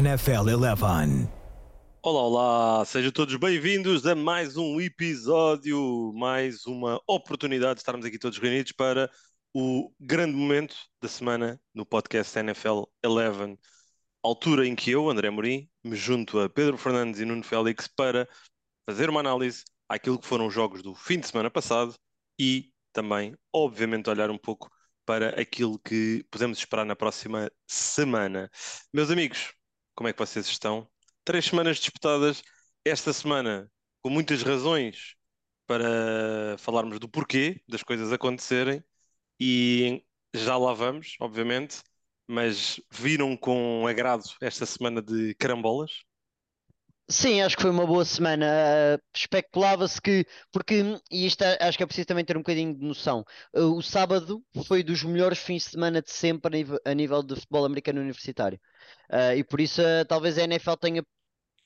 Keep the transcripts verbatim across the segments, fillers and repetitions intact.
N F L Eleven. Olá, olá, sejam todos bem-vindos a mais um episódio, mais uma oportunidade de estarmos aqui todos reunidos para o grande momento da semana no podcast N F L Eleven. Altura em que eu, André Morim, me junto a Pedro Fernandes e Nuno Félix para fazer uma análise àquilo que foram os jogos do fim de semana passado e também, obviamente, olhar um pouco para aquilo que podemos esperar na próxima semana. Meus amigos, como é que vocês estão? Três semanas disputadas esta semana, com muitas razões para falarmos do porquê das coisas acontecerem, e já lá vamos, obviamente, mas viram com agrado esta semana de carambolas? Sim, acho que foi uma boa semana. Uh, especulava-se que, porque, e isto acho que é preciso também ter um bocadinho de noção, uh, o sábado foi dos melhores fins de semana de sempre a nível, a nível de futebol americano universitário. Uh, e por isso uh, talvez a N F L tenha,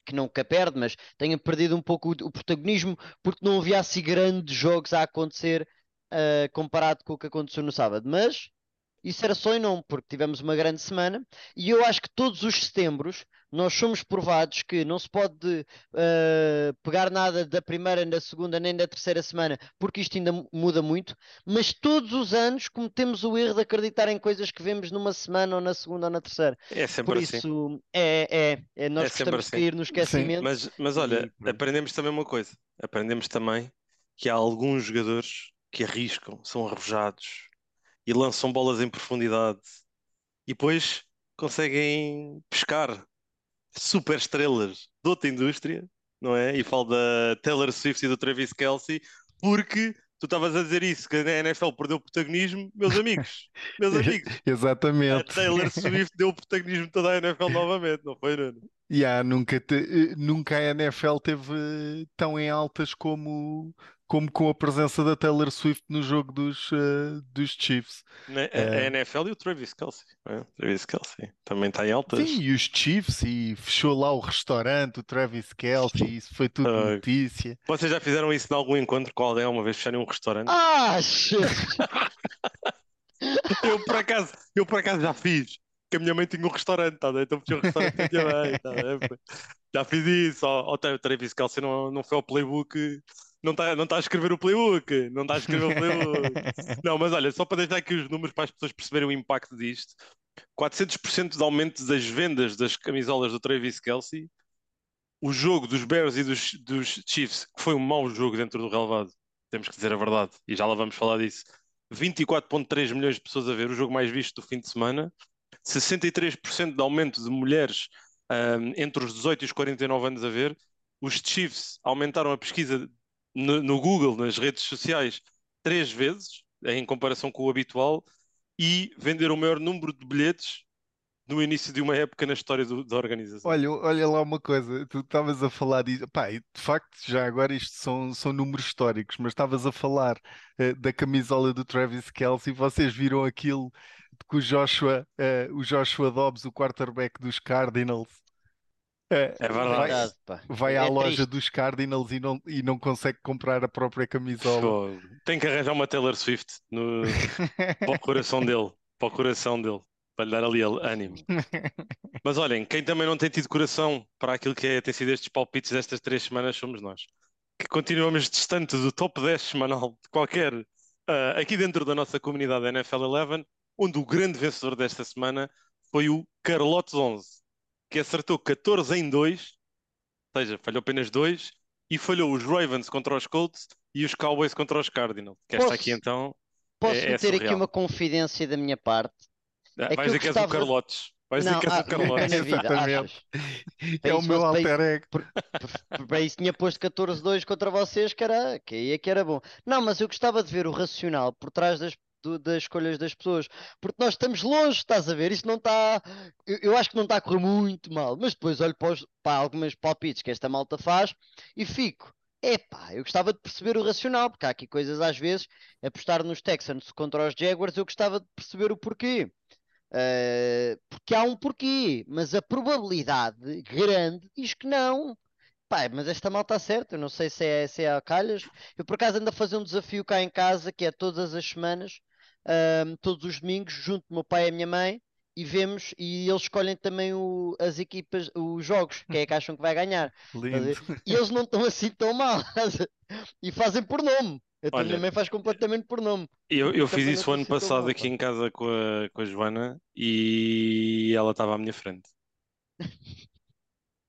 que não que a perde, mas tenha perdido um pouco o, o protagonismo, porque não havia assim grandes jogos a acontecer uh, comparado com o que aconteceu no sábado. Mas isso era só em nome, porque tivemos uma grande semana, e eu acho que todos os setembros nós somos provados que não se pode uh, pegar nada da primeira, da segunda, nem da terceira semana, porque isto ainda muda muito, mas todos os anos cometemos o erro de acreditar em coisas que vemos numa semana, ou na segunda, ou na terceira. É sempre assim. Por isso, assim. É, é, é, nós gostamos de cair no esquecimento. Sim, mas, mas olha, e... aprendemos também uma coisa, aprendemos também que há alguns jogadores que arriscam, são arrojados, e lançam bolas em profundidade e depois conseguem pescar super estrelas de outra indústria, não é? E falo da Taylor Swift e do Travis Kelce, porque tu estavas a dizer isso, que a N F L perdeu o protagonismo, meus amigos, meus amigos. Exatamente. A Taylor Swift deu o protagonismo toda a N F L novamente, não foi, Nuno? Yeah, nunca, te, nunca a N F L teve tão em altas como, como com a presença da Taylor Swift no jogo dos, uh, dos Chiefs. Na, a, uh, a N F L e o Travis Kelce. Né? Travis Kelce também está em altas. Sim, e os Chiefs, e fechou lá o restaurante, o Travis Kelce, e isso foi tudo uh, notícia. Vocês já fizeram isso em algum encontro com alguém uma vez, fecharem um restaurante? Ah, shit! eu, por acaso, eu por acaso já fiz. Que a minha mãe tinha um restaurante, tá? Então fechei um restaurante da minha mãe, tá? Já fiz isso. O Travis Kelce não, não foi ao playbook, não está não tá a escrever o playbook, não está a escrever o playbook. Não, mas olha, só para deixar aqui os números para as pessoas perceberem o impacto disto: quatrocentos por cento de aumento das vendas das camisolas do Travis Kelce. O jogo dos Bears e dos, dos Chiefs, que foi um mau jogo dentro do relevado, temos que dizer a verdade, e já lá vamos falar disso. vinte e quatro vírgula três milhões de pessoas a ver, o jogo mais visto do fim de semana. sessenta e três por cento de aumento de mulheres um, entre os dezoito e os quarenta e nove anos a ver. Os Chiefs aumentaram a pesquisa no, no Google, nas redes sociais, três vezes, em comparação com o habitual, e venderam o maior número de bilhetes no início de uma época na história do, da organização. Olha, olha lá uma coisa, tu estavas a falar disso, pá, de facto já agora isto são, são números históricos, mas estavas a falar uh, da camisola do Travis Kelce e vocês viram aquilo que o Joshua, uh, o Joshua Dobbs, o quarterback dos Cardinals, uh, é verdade, vai, vai é à triste. loja dos Cardinals e não, e não consegue comprar a própria camisola. Oh, tem que arranjar uma Taylor Swift no... para o coração dele, para o coração dele. Para lhe dar ali ânimo. Mas olhem, quem também não tem tido coração para aquilo que é, tem sido estes palpites destas três semanas somos nós. Que continuamos distante do top dez semanal de qualquer, uh, aqui dentro da nossa comunidade N F L Eleven, onde o grande vencedor desta semana foi o Carlotes onze, que acertou catorze em dois, ou seja, falhou apenas dois, e falhou os Ravens contra os Colts e os Cowboys contra os Cardinals. Que esta aqui então Posso é, é ter surreal. Aqui uma confidência da minha parte? Não, é vais dizer que és o Carlotes. Vais dizer que és o Carlotes. Exatamente. É o meu alter ego. Para isso tinha posto catorze a dois contra vocês, cara, que aí é que era bom. Não, mas eu gostava de ver o racional por trás das, do, das escolhas das pessoas. Porque nós estamos longe, estás a ver? Isto não está... Eu, eu acho que não está a correr muito mal. Mas depois olho para, os, para algumas palpites que esta malta faz e fico... Epá, eu gostava de perceber o racional, porque há aqui coisas às vezes... Apostar nos Texans contra os Jaguars, eu gostava de perceber o porquê. Uh, porque há um porquê, mas a probabilidade grande diz que não. Pai, mas esta malta está certa. Eu não sei se é, se é a calhas. Eu por acaso ando a fazer um desafio cá em casa, que é todas as semanas, uh, todos os domingos, junto do meu pai e a minha mãe, e vemos, e eles escolhem também o, as equipas, os jogos, quem é que acham que vai ganhar. Lindo. E eles não estão assim tão mal. E fazem por nome. A minha mãe faz completamente por nome. Eu, eu fiz isso o ano passado aqui em casa com a, com a Joana, e ela estava à minha frente.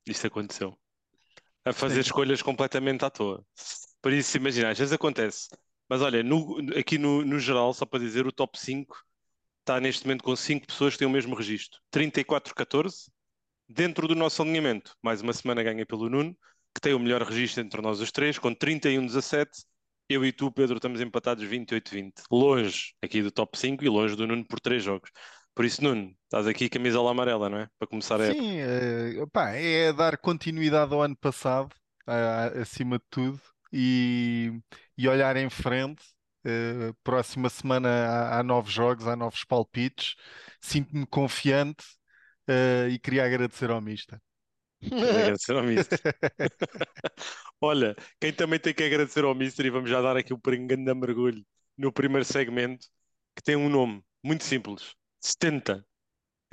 Isto aconteceu. A fazer escolhas completamente à toa. Por isso, imagina, às vezes acontece. Mas olha, no, aqui no, no geral, só para dizer, o top cinco está neste momento com cinco pessoas que têm o mesmo registro. trinta e quatro a catorze, dentro do nosso alinhamento. Mais uma semana ganha pelo Nuno, que tem o melhor registro entre nós os três, com trinta e um a dezassete. Eu e tu, Pedro, estamos empatados vinte e oito a vinte. Longe aqui do top cinco e longe do Nuno por três jogos. Por isso, Nuno, estás aqui camisola amarela, não é? Para começar a... Sim, é, pá, é dar continuidade ao ano passado, acima de tudo, e, e olhar em frente. Uh, próxima semana há, há novos jogos, há novos palpites. Sinto-me confiante, uh, e queria agradecer ao Mister. Queria agradecer ao Mister. Olha, quem também tem que agradecer ao Mister, e vamos já dar aqui o grande mergulho no primeiro segmento, que tem um nome muito simples: setenta.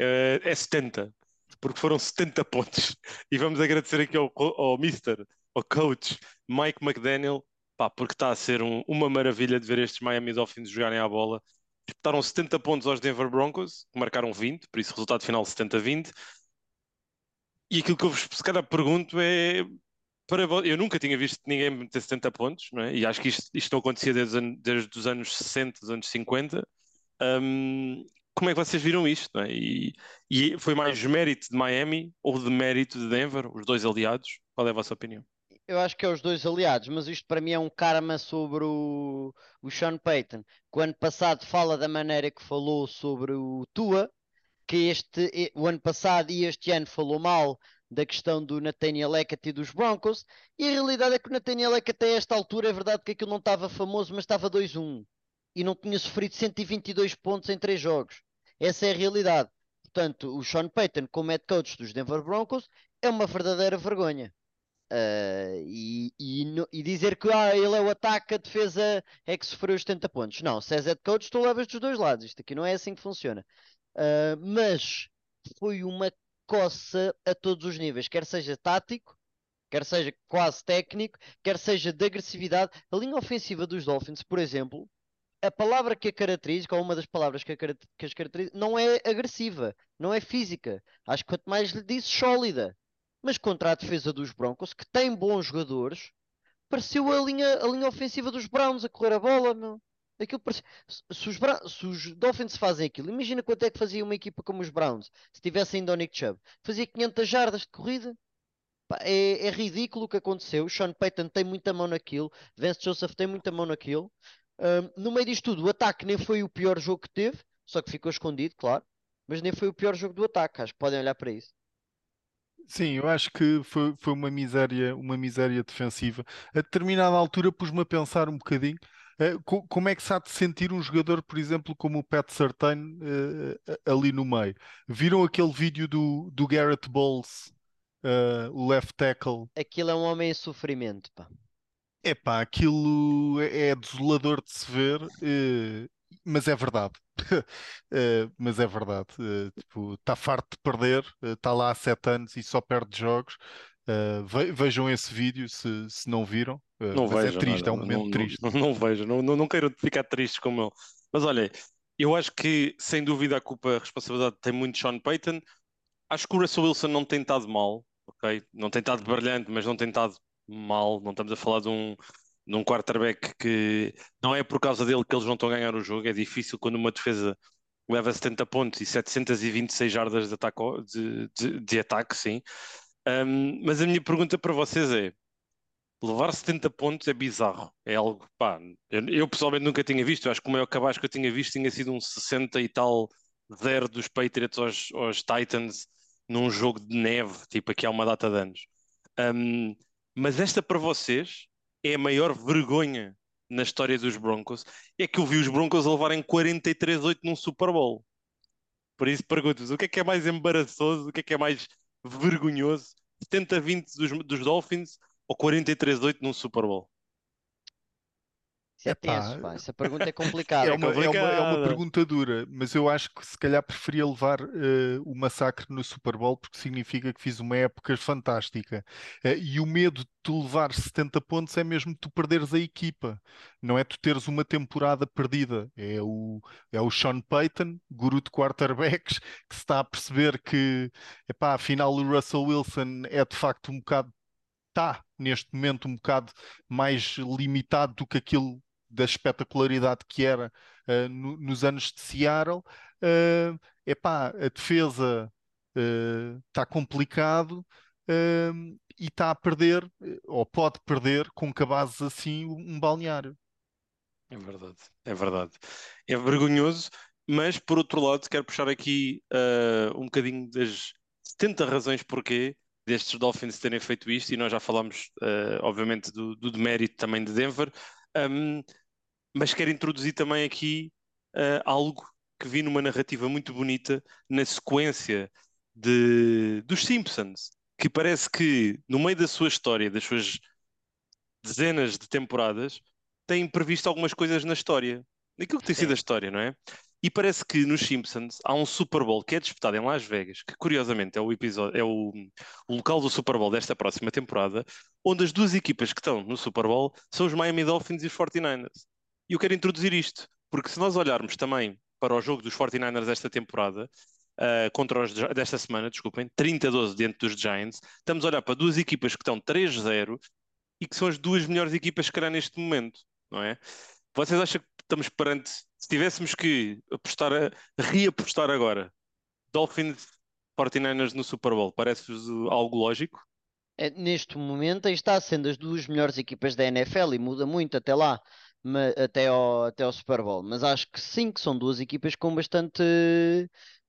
É, é setenta, porque foram setenta pontos. E vamos agradecer aqui ao, ao Mister, ao coach Mike McDaniel, pá, porque está a ser um, uma maravilha de ver estes Miami Dolphins jogarem à bola. Disputaram setenta pontos aos Denver Broncos, que marcaram vinte, por isso resultado final setenta a vinte. E aquilo que eu vos, se calhar, pergunto é... Para, eu nunca tinha visto ninguém meter setenta pontos, não é? E acho que isto, isto não acontecia desde os, an, desde os anos sessenta, dos anos cinquenta. Um, como é que vocês viram isto? Não é? E, e foi mais mérito de Miami ou de mérito de Denver? Os dois aliados? Qual é a vossa opinião? Eu acho que é os dois aliados, mas isto para mim é um karma sobre o, o Sean Payton. Que o ano passado fala da maneira que falou sobre o Tua, que este, o ano passado e este ano falou mal da questão do Nathaniel Hackett e dos Broncos, e a realidade é que o Nathaniel Hackett, até esta altura, é verdade que aquilo não estava famoso, mas estava dois a um e não tinha sofrido cento e vinte e dois pontos em três jogos. Essa é a realidade. Portanto, o Sean Payton, como head coach dos Denver Broncos, é uma verdadeira vergonha. Uh, e, e, e dizer que ah, ele é o ataque, a defesa é que sofreu os setenta pontos. Não, se és head coach, tu levas dos dois lados. Isto aqui não é assim que funciona. Uh, mas foi uma coça a todos os níveis, quer seja tático, quer seja quase técnico, quer seja de agressividade. A linha ofensiva dos Dolphins, por exemplo, a palavra que a caracteriza, ou uma das palavras que, a, que as caracteriza, não é agressiva, não é física. Acho que quanto mais lhe disse, sólida. Mas contra a defesa dos Broncos, que tem bons jogadores, pareceu a linha, a linha ofensiva dos Browns a correr a bola, meu. Aquilo parece... se, os Bra... se os Dolphins fazem aquilo, imagina quanto é que fazia uma equipa como os Browns se tivesse ainda o Nick Chubb. Fazia quinhentas jardas de corrida. É, é ridículo o que aconteceu. O Sean Payton tem muita mão naquilo, Vance Joseph tem muita mão naquilo. Um, no meio disto tudo, o ataque nem foi o pior jogo que teve, só que ficou escondido, claro, mas nem foi o pior jogo do ataque. Acho que podem olhar para isso. Sim, eu acho que foi, foi uma miséria, uma miséria defensiva. A determinada altura pus-me a pensar um bocadinho como é que se há de sentir um jogador, por exemplo, como o Pat Surtain, uh, ali no meio. Viram aquele vídeo do, do Garrett Bowles, uh, o left tackle? Aquilo é um homem em sofrimento, pá. É pá, aquilo é desolador de se ver, uh, mas é verdade. uh, mas é verdade. Uh, tipo, está farto de perder, está uh, lá há sete anos e só perde jogos. Uh, ve- vejam esse vídeo se, se não viram. Uh, não mas vejo, é triste, não, é um momento não, triste. Não, não, não vejo, não, não, não quero ficar triste como ele. Mas olha, eu acho que sem dúvida a culpa, a responsabilidade tem muito Sean Payton. Acho que o Russell Wilson não tem estado mal, okay? Não tem estado brilhante, mas não tem estado mal. Não estamos a falar de um, de um quarterback que não é por causa dele que eles não estão a ganhar o jogo. É difícil quando uma defesa leva setenta pontos e setecentas e vinte e seis jardas de ataque, de, de, de ataque sim. Um, mas a minha pergunta para vocês é: levar setenta pontos é bizarro, é algo, pá, eu, eu pessoalmente nunca tinha visto. Eu acho que o maior cabaz que eu tinha visto tinha sido um sessenta e tal zero dos Patriots aos, aos Titans num jogo de neve, tipo aqui há uma data de anos. Um, mas esta para vocês é a maior vergonha na história dos Broncos. É que eu vi os Broncos levarem quarenta e três a oito num Super Bowl. Por isso pergunto-vos, o que é que é mais embaraçoso, o que é que é mais vergonhoso, setenta a vinte dos, dos Dolphins ou quarenta e três a oito num Super Bowl? Isso é tenso, pá. Essa pergunta é complicada. É uma, é, uma, é uma pergunta dura, mas eu acho que se calhar preferia levar uh, o massacre no Super Bowl, porque significa que fiz uma época fantástica. Uh, e o medo de tu levar setenta pontos é mesmo tu perderes a equipa. Não é tu teres uma temporada perdida. É o, é o Sean Payton, guru de quarterbacks, que se está a perceber que, epá, afinal o Russell Wilson é de facto um bocado... está neste momento um bocado mais limitado do que aquilo da espetacularidade que era uh, no, nos anos de Seattle. Uh, epá, a defesa está uh, complicado uh, e está a perder, ou pode perder, com cabazes assim, um balneário. É verdade, é verdade. É vergonhoso, mas por outro lado quero puxar aqui uh, um bocadinho das setenta razões porquê destes Dolphins terem feito isto, e nós já falámos, uh, obviamente, do, do demérito também de Denver, um, mas quero introduzir também aqui uh, algo que vi numa narrativa muito bonita na sequência de, dos Simpsons, que parece que, no meio da sua história, das suas dezenas de temporadas, têm previsto algumas coisas na história, naquilo que tem sido a história, não é? E parece que nos Simpsons há um Super Bowl que é disputado em Las Vegas, que curiosamente é o, episódio, é o, o local do Super Bowl desta próxima temporada, onde as duas equipas que estão no Super Bowl são os Miami Dolphins e os forty-niners. E eu quero introduzir isto, porque se nós olharmos também para o jogo dos forty-niners esta temporada, uh, contra os desta semana, desculpem, trinta a doze diante dos Giants, estamos a olhar para duas equipas que estão três a zero e que são as duas melhores equipas que há neste momento, não é? Vocês acham que estamos perante... Se tivéssemos que apostar a, reapostar agora, Dolphins forty-niners no Super Bowl, parece-vos algo lógico? É, neste momento está sendo as duas melhores equipas da N F L e muda muito até lá, até ao, até ao Super Bowl. Mas acho que sim, que são duas equipas com bastante,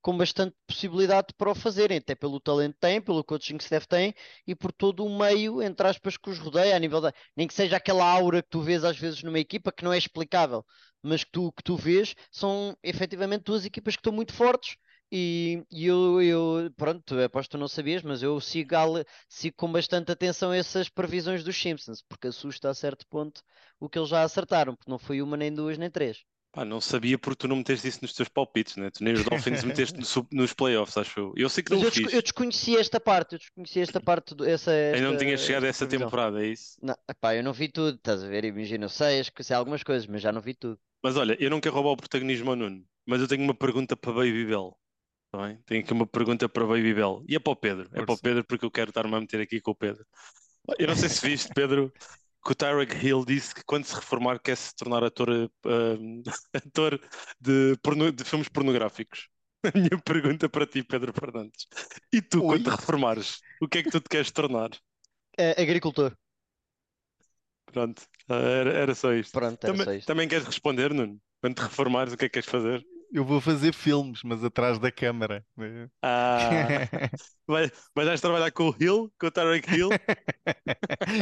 com bastante possibilidade para o fazerem, até pelo talento que têm, pelo coaching staff têm e por todo o meio, entre aspas, que os rodeia, a nível da... nem que seja aquela aura que tu vês às vezes numa equipa que não é explicável, mas que tu, que tu vês, são efetivamente duas equipas que estão muito fortes e, e eu, eu, pronto, aposto que não sabias, mas eu sigo, a, sigo com bastante atenção essas previsões dos Simpsons, porque assusta a certo ponto o que eles já acertaram, porque não foi uma, nem duas, nem três. Pá, não sabia porque tu não meteste isso nos teus palpites, né? Tu nem os Dolphins meteste no, nos playoffs, acho eu. Eu sei que não eu fiz. Des, eu desconheci esta parte, eu desconheci esta parte. Do, essa, esta, eu não tinha chegado a essa previsão. Temporada, é isso? Não, pá, eu não vi tudo, estás a ver? Imagina, eu sei, sei algumas coisas, mas já não vi tudo. Mas olha, eu não quero roubar o protagonismo ao Nuno, mas eu tenho uma pergunta para Baby Bell. Tá bem? Tenho aqui uma pergunta para Baby Bell. E é para o Pedro. É para o Pedro porque eu quero estar-me a meter aqui com o Pedro. Eu não sei se viste, Pedro... que o Tyreek Hill disse que quando se reformar quer se tornar ator, uh, ator de, porno, de filmes pornográficos. A minha pergunta para ti, Pedro Fernandes. E tu, Oi? quando te reformares, o que é que tu te queres tornar? É, agricultor. Pronto, era, era só isto. Pronto, era também, só isto. Também queres responder, Nuno? Quando te reformares, o que é que queres fazer? Eu vou fazer filmes, mas atrás da câmara. Ah, mas vais trabalhar com o Hill, com o Tyreek Hill?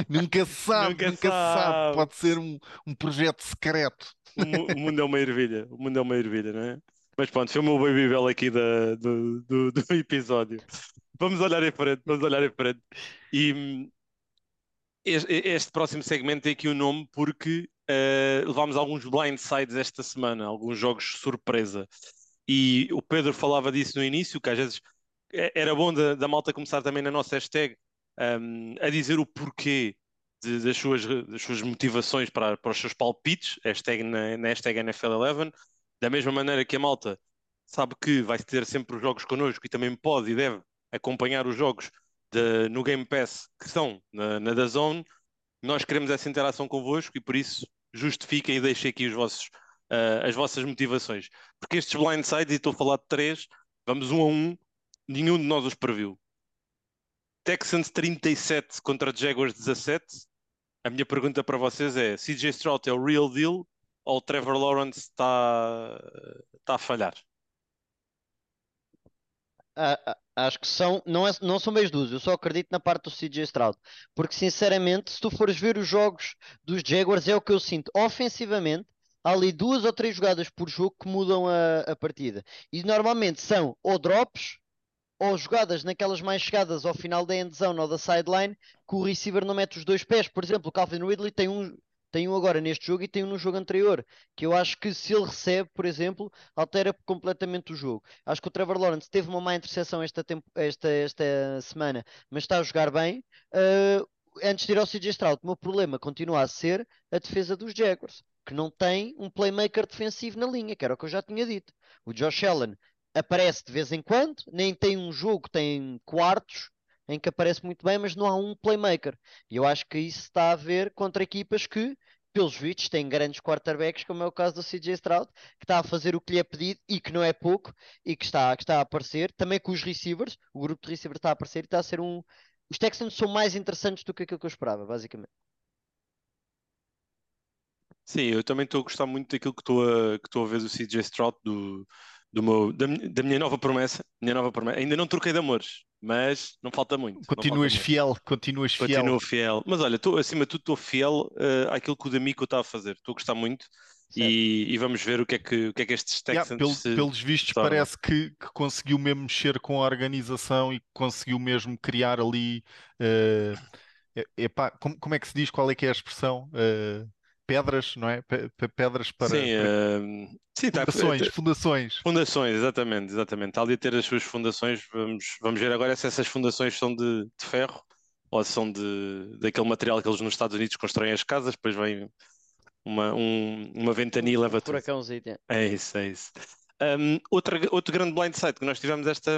Nunca se sabe, nunca, nunca sabe. sabe. Pode ser um, um projeto secreto. O, o mundo é uma ervilha, o mundo é uma ervilha, não é? Mas pronto, foi o meu Baby Bell aqui da, do, do, do episódio. Vamos olhar em frente, vamos olhar em frente. E este, este próximo segmento tem aqui o nome porque... Uh, levámos alguns blindsides esta semana, alguns jogos surpresa, e o Pedro falava disso no início, que às vezes era bom da, da malta começar também na nossa hashtag um, a dizer o porquê de, das, suas, das suas motivações para, para os seus palpites, hashtag na, na hashtag N F L Eleven, da mesma maneira que a malta sabe que vai ter sempre os jogos connosco e também pode e deve acompanhar os jogos de, no Game Pass que são na, na DAZN. Nós queremos essa interação convosco e por isso justifiquem e deixem aqui os vossos, uh, as vossas motivações. Porque estes blindsides, e estou a falar de três, vamos um a um, nenhum de nós os previu. Texans trinta e sete contra Jaguars dezassete. A minha pergunta para vocês é, C J Stroud é o real deal ou Trevor Lawrence está tá a falhar? Uh, acho que são, não, é, não são meios dúvidas, eu só acredito na parte do C J Stroud, porque sinceramente, se tu fores ver os jogos dos Jaguars, é o que eu sinto, ofensivamente, há ali duas ou três jogadas por jogo que mudam a, a partida, e normalmente são ou drops, ou jogadas naquelas mais chegadas ao final da endzone ou da sideline, que o receiver não mete os dois pés, por exemplo, o Calvin Ridley tem um, Tem um agora neste jogo e tem um no jogo anterior, que eu acho que se ele recebe, por exemplo, altera completamente o jogo. Acho que o Trevor Lawrence teve uma má interseção esta, tempo, esta, esta semana, mas está a jogar bem. Uh, antes de ir ao C J Stroud, o meu problema continua a ser a defesa dos Jaguars, que não tem um playmaker defensivo na linha, que era o que eu já tinha dito. O Josh Allen aparece de vez em quando, nem tem um jogo, tem quartos, em que aparece muito bem, mas não há um playmaker. E eu acho que isso está a ver contra equipas que, pelos vistos, têm grandes quarterbacks, como é o caso do C J Stroud, que está a fazer o que lhe é pedido, e que não é pouco, e que está, que está a aparecer. Também com os receivers, o grupo de receivers está a aparecer e está a ser um... Os Texans são mais interessantes do que aquilo que eu esperava, basicamente. Sim, eu também estou a gostar muito daquilo que estou a, que estou a ver do C J Stroud, do, do meu, da, da minha nova promessa. Minha nova promessa. Ainda não troquei de amores, mas não falta muito. Continuas falta fiel, muito. continuas Continuo fiel. Continuo fiel. Mas olha, tô, acima de tudo estou fiel uh, àquilo que o D'Amico está a fazer. Estou a gostar muito e, e vamos ver o que é que, o que, é que estes Texans... Yeah, pelo, se... Pelos vistos Só... parece que, que conseguiu mesmo mexer com a organização e conseguiu mesmo criar ali... Uh, epá, como, como é que se diz? Qual é que é a expressão? Uh, pedras, não é? Pe, pe, pedras para... Sim, para... Uh... Sim, tá, fundações, fundações. Fundações, exatamente, exatamente. Está ali a ter as suas fundações. Vamos, vamos ver agora se essas fundações são de, de ferro ou são de, daquele material que eles nos Estados Unidos constroem as casas, depois vem uma, um, uma ventania e leva tudo. É isso, é isso. Um, outra, outro grande blindside que nós tivemos esta,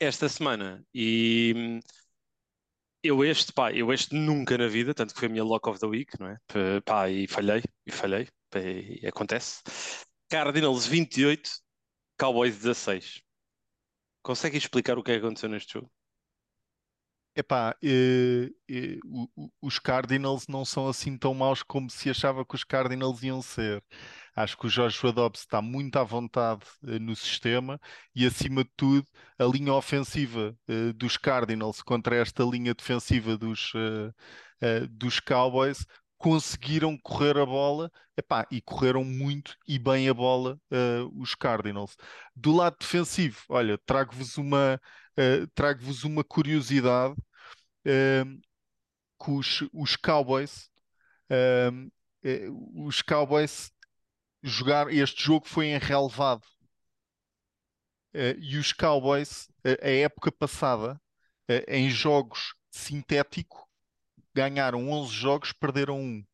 esta semana. E eu este, pá, eu este nunca na vida, tanto que foi a minha Lock of the Week, não é? Pá, e falhei, e falhei. Acontece. Cardinals vinte e oito, Cowboys dezasseis. Consegue explicar o que é que aconteceu neste jogo? Epá, eh, eh, os Cardinals não são assim tão maus como se achava que os Cardinals iam ser. Acho que o Joshua Dobbs está muito à vontade eh, no sistema e, acima de tudo, a linha ofensiva eh, dos Cardinals contra esta linha defensiva dos, eh, eh, dos Cowboys conseguiram correr a bola, epá, e correram muito e bem a bola uh, os Cardinals. Do lado defensivo, olha, trago-vos uma, uh, trago-vos uma curiosidade, uh, que os, os Cowboys, uh, uh, os Cowboys jogaram, este jogo foi em relevado, uh, e os Cowboys, uh, a época passada, uh, em jogos sintético, ganharam onze jogos, perderam um.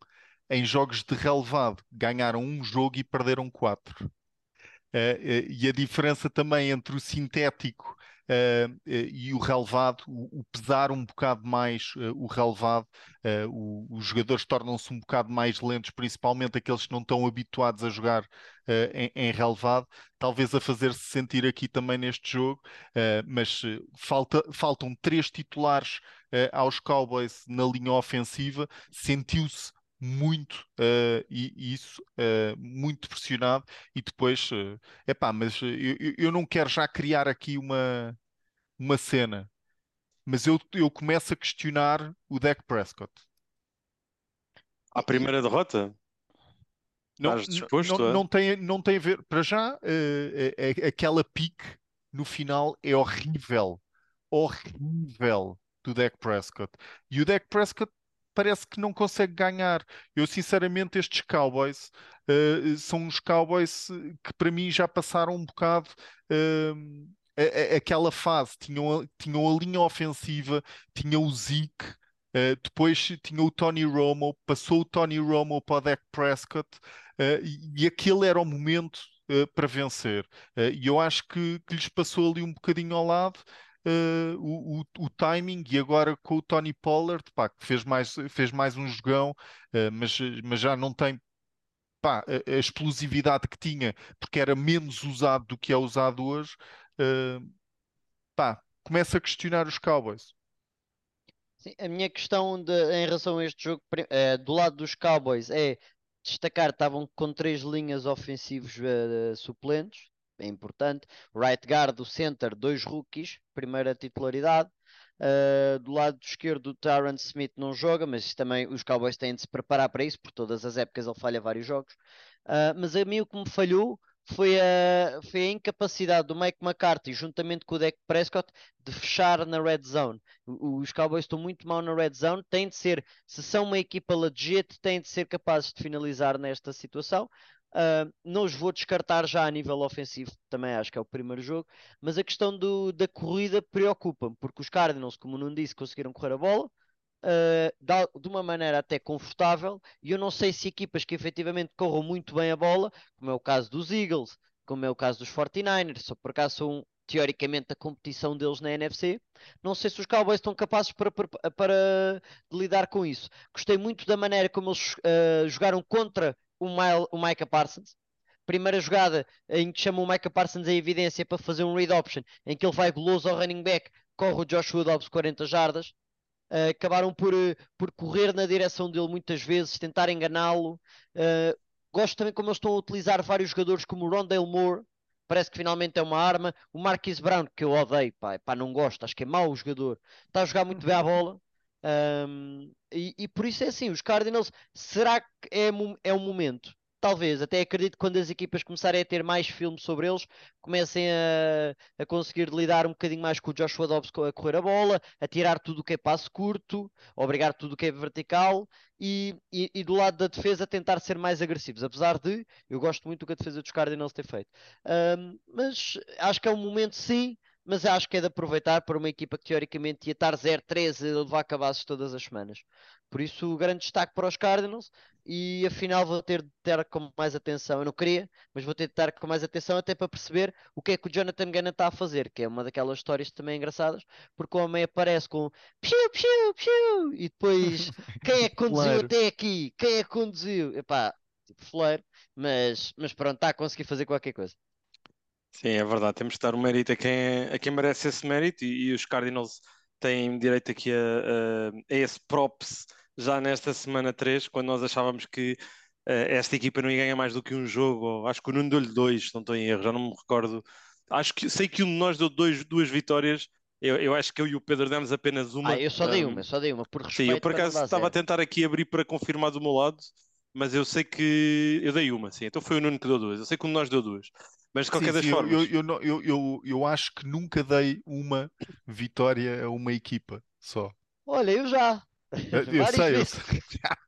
Em jogos de relevado, ganharam um jogo e perderam quatro. Uh, uh, e a diferença também entre o sintético uh, uh, e o relevado, o, o pesar um bocado mais uh, o relevado, uh, o, os jogadores tornam-se um bocado mais lentos, principalmente aqueles que não estão habituados a jogar uh, em, em relevado, talvez a fazer-se sentir aqui também neste jogo, uh, mas uh, falta, faltam três titulares Uh, aos Cowboys na linha ofensiva, sentiu-se muito uh, e, e isso uh, muito pressionado e depois uh, epá, mas eu, eu não quero já criar aqui uma, uma cena, mas eu, eu começo a questionar o Dak Prescott à primeira derrota? Não, disposto, não, é? não, tem, não tem a ver para já, uh, uh, aquela pique no final é horrível horrível do Dak Prescott. E o Dak Prescott parece que não consegue ganhar. Eu, sinceramente, estes Cowboys uh, são uns Cowboys que, para mim, já passaram um bocado uh, a, a, aquela fase. Tinham a, tinham a linha ofensiva, tinham o Zeke, uh, depois tinham o Tony Romo, passou o Tony Romo para o Dak Prescott, uh, e, e aquele era o momento uh, para vencer. Uh, e eu acho que, que lhes passou ali um bocadinho ao lado. Uh, o, o, o timing, e agora com o Tony Pollard, pá, que fez mais, fez mais um jogão, uh, mas, mas já não tem, pá, a, a explosividade que tinha, porque era menos usado do que é usado hoje. Uh, pá, começa a questionar os Cowboys. Sim, a minha questão de, em relação a este jogo, uh, do lado dos Cowboys, é destacar, estavam com três linhas ofensivas uh, suplentes, é importante, right guard, o center, dois rookies, primeira titularidade, uh, do lado esquerdo o Tyron Smith não joga, mas também os Cowboys têm de se preparar para isso, por todas as épocas ele falha vários jogos, uh, mas a mim o que me falhou foi a, foi a incapacidade do Mike McCarthy, juntamente com o Dak Prescott, de fechar na red zone. Os Cowboys estão muito mal na red zone, têm de ser, se são uma equipa legit, têm de ser capazes de finalizar nesta situação. Uh, não os vou descartar já a nível ofensivo, também acho que é o primeiro jogo, mas a questão do, da corrida preocupa-me, porque os Cardinals, como o Nuno disse, conseguiram correr a bola uh, de uma maneira até confortável, e eu não sei se equipas que efetivamente corram muito bem a bola, como é o caso dos Eagles, como é o caso dos forty-niners, só por acaso são teoricamente a competição deles na N F C, não sei se os Cowboys estão capazes para, para, para lidar com isso. Gostei muito da maneira como eles uh, jogaram contra O, Mile, o Micah Parsons. Primeira jogada em que chama o Micah Parsons a evidência para fazer um read option, em que ele vai goloso ao running back, corre o Joshua Dobbs quarenta jardas. Uh, acabaram por, por correr na direção dele muitas vezes, tentar enganá-lo. Uh, gosto também como eles estão a utilizar vários jogadores como o Rondale Moore, parece que finalmente é uma arma. O Marquise Brown, que eu odeio, pá, pá, não gosto, acho que é mau o jogador, está a jogar muito bem à bola. Um, e, e por isso é assim, os Cardinals, será que é, é um momento? Talvez, até acredito que quando as equipas começarem a ter mais filme sobre eles, comecem a, a conseguir lidar um bocadinho mais com o Joshua Dobbs a correr a bola, a tirar tudo o que é passo curto, a obrigar tudo o que é vertical, e, e, e do lado da defesa tentar ser mais agressivos, apesar de, eu gosto muito do que a defesa dos Cardinals tem feito. Um, mas acho que é um momento sim, mas acho que é de aproveitar para uma equipa que teoricamente ia estar zero a três a levar cabazes todas as semanas. Por isso, o grande destaque para os Cardinals, e afinal vou ter de estar com mais atenção, eu não queria, mas vou ter de estar com mais atenção até para perceber o que é que o Jonathan Gannon está a fazer, que é uma daquelas histórias também engraçadas, porque o homem aparece com piu, piu, piu, e depois quem é que conduziu claro. até aqui? Quem é que conduziu? Epá, tipo fleiro, mas, mas pronto, está a conseguir fazer qualquer coisa. Sim, é verdade, temos de dar o mérito a quem, a quem merece esse mérito, e, e os Cardinals têm direito aqui a, a, a esse props já nesta semana três, quando nós achávamos que a, esta equipa não ia ganhar mais do que um jogo, ou, acho que o Nuno deu-lhe dois, se não estou em erro, já não me recordo, acho que sei que um de nós deu dois, duas vitórias, eu, eu acho que eu e o Pedro demos apenas uma. Ah, eu só dei uma, um, só dei uma, por respeito. Sim, eu por acaso estava a tentar aqui abrir para confirmar do meu lado, mas eu sei que eu dei uma, sim, então foi o Nuno que deu duas, eu sei que um de nós deu duas. Mas de qualquer das formas, eu, eu, eu, eu, eu acho que nunca dei uma vitória a uma equipa só. Olha, eu já. Eu, eu sei, vezes. eu sei.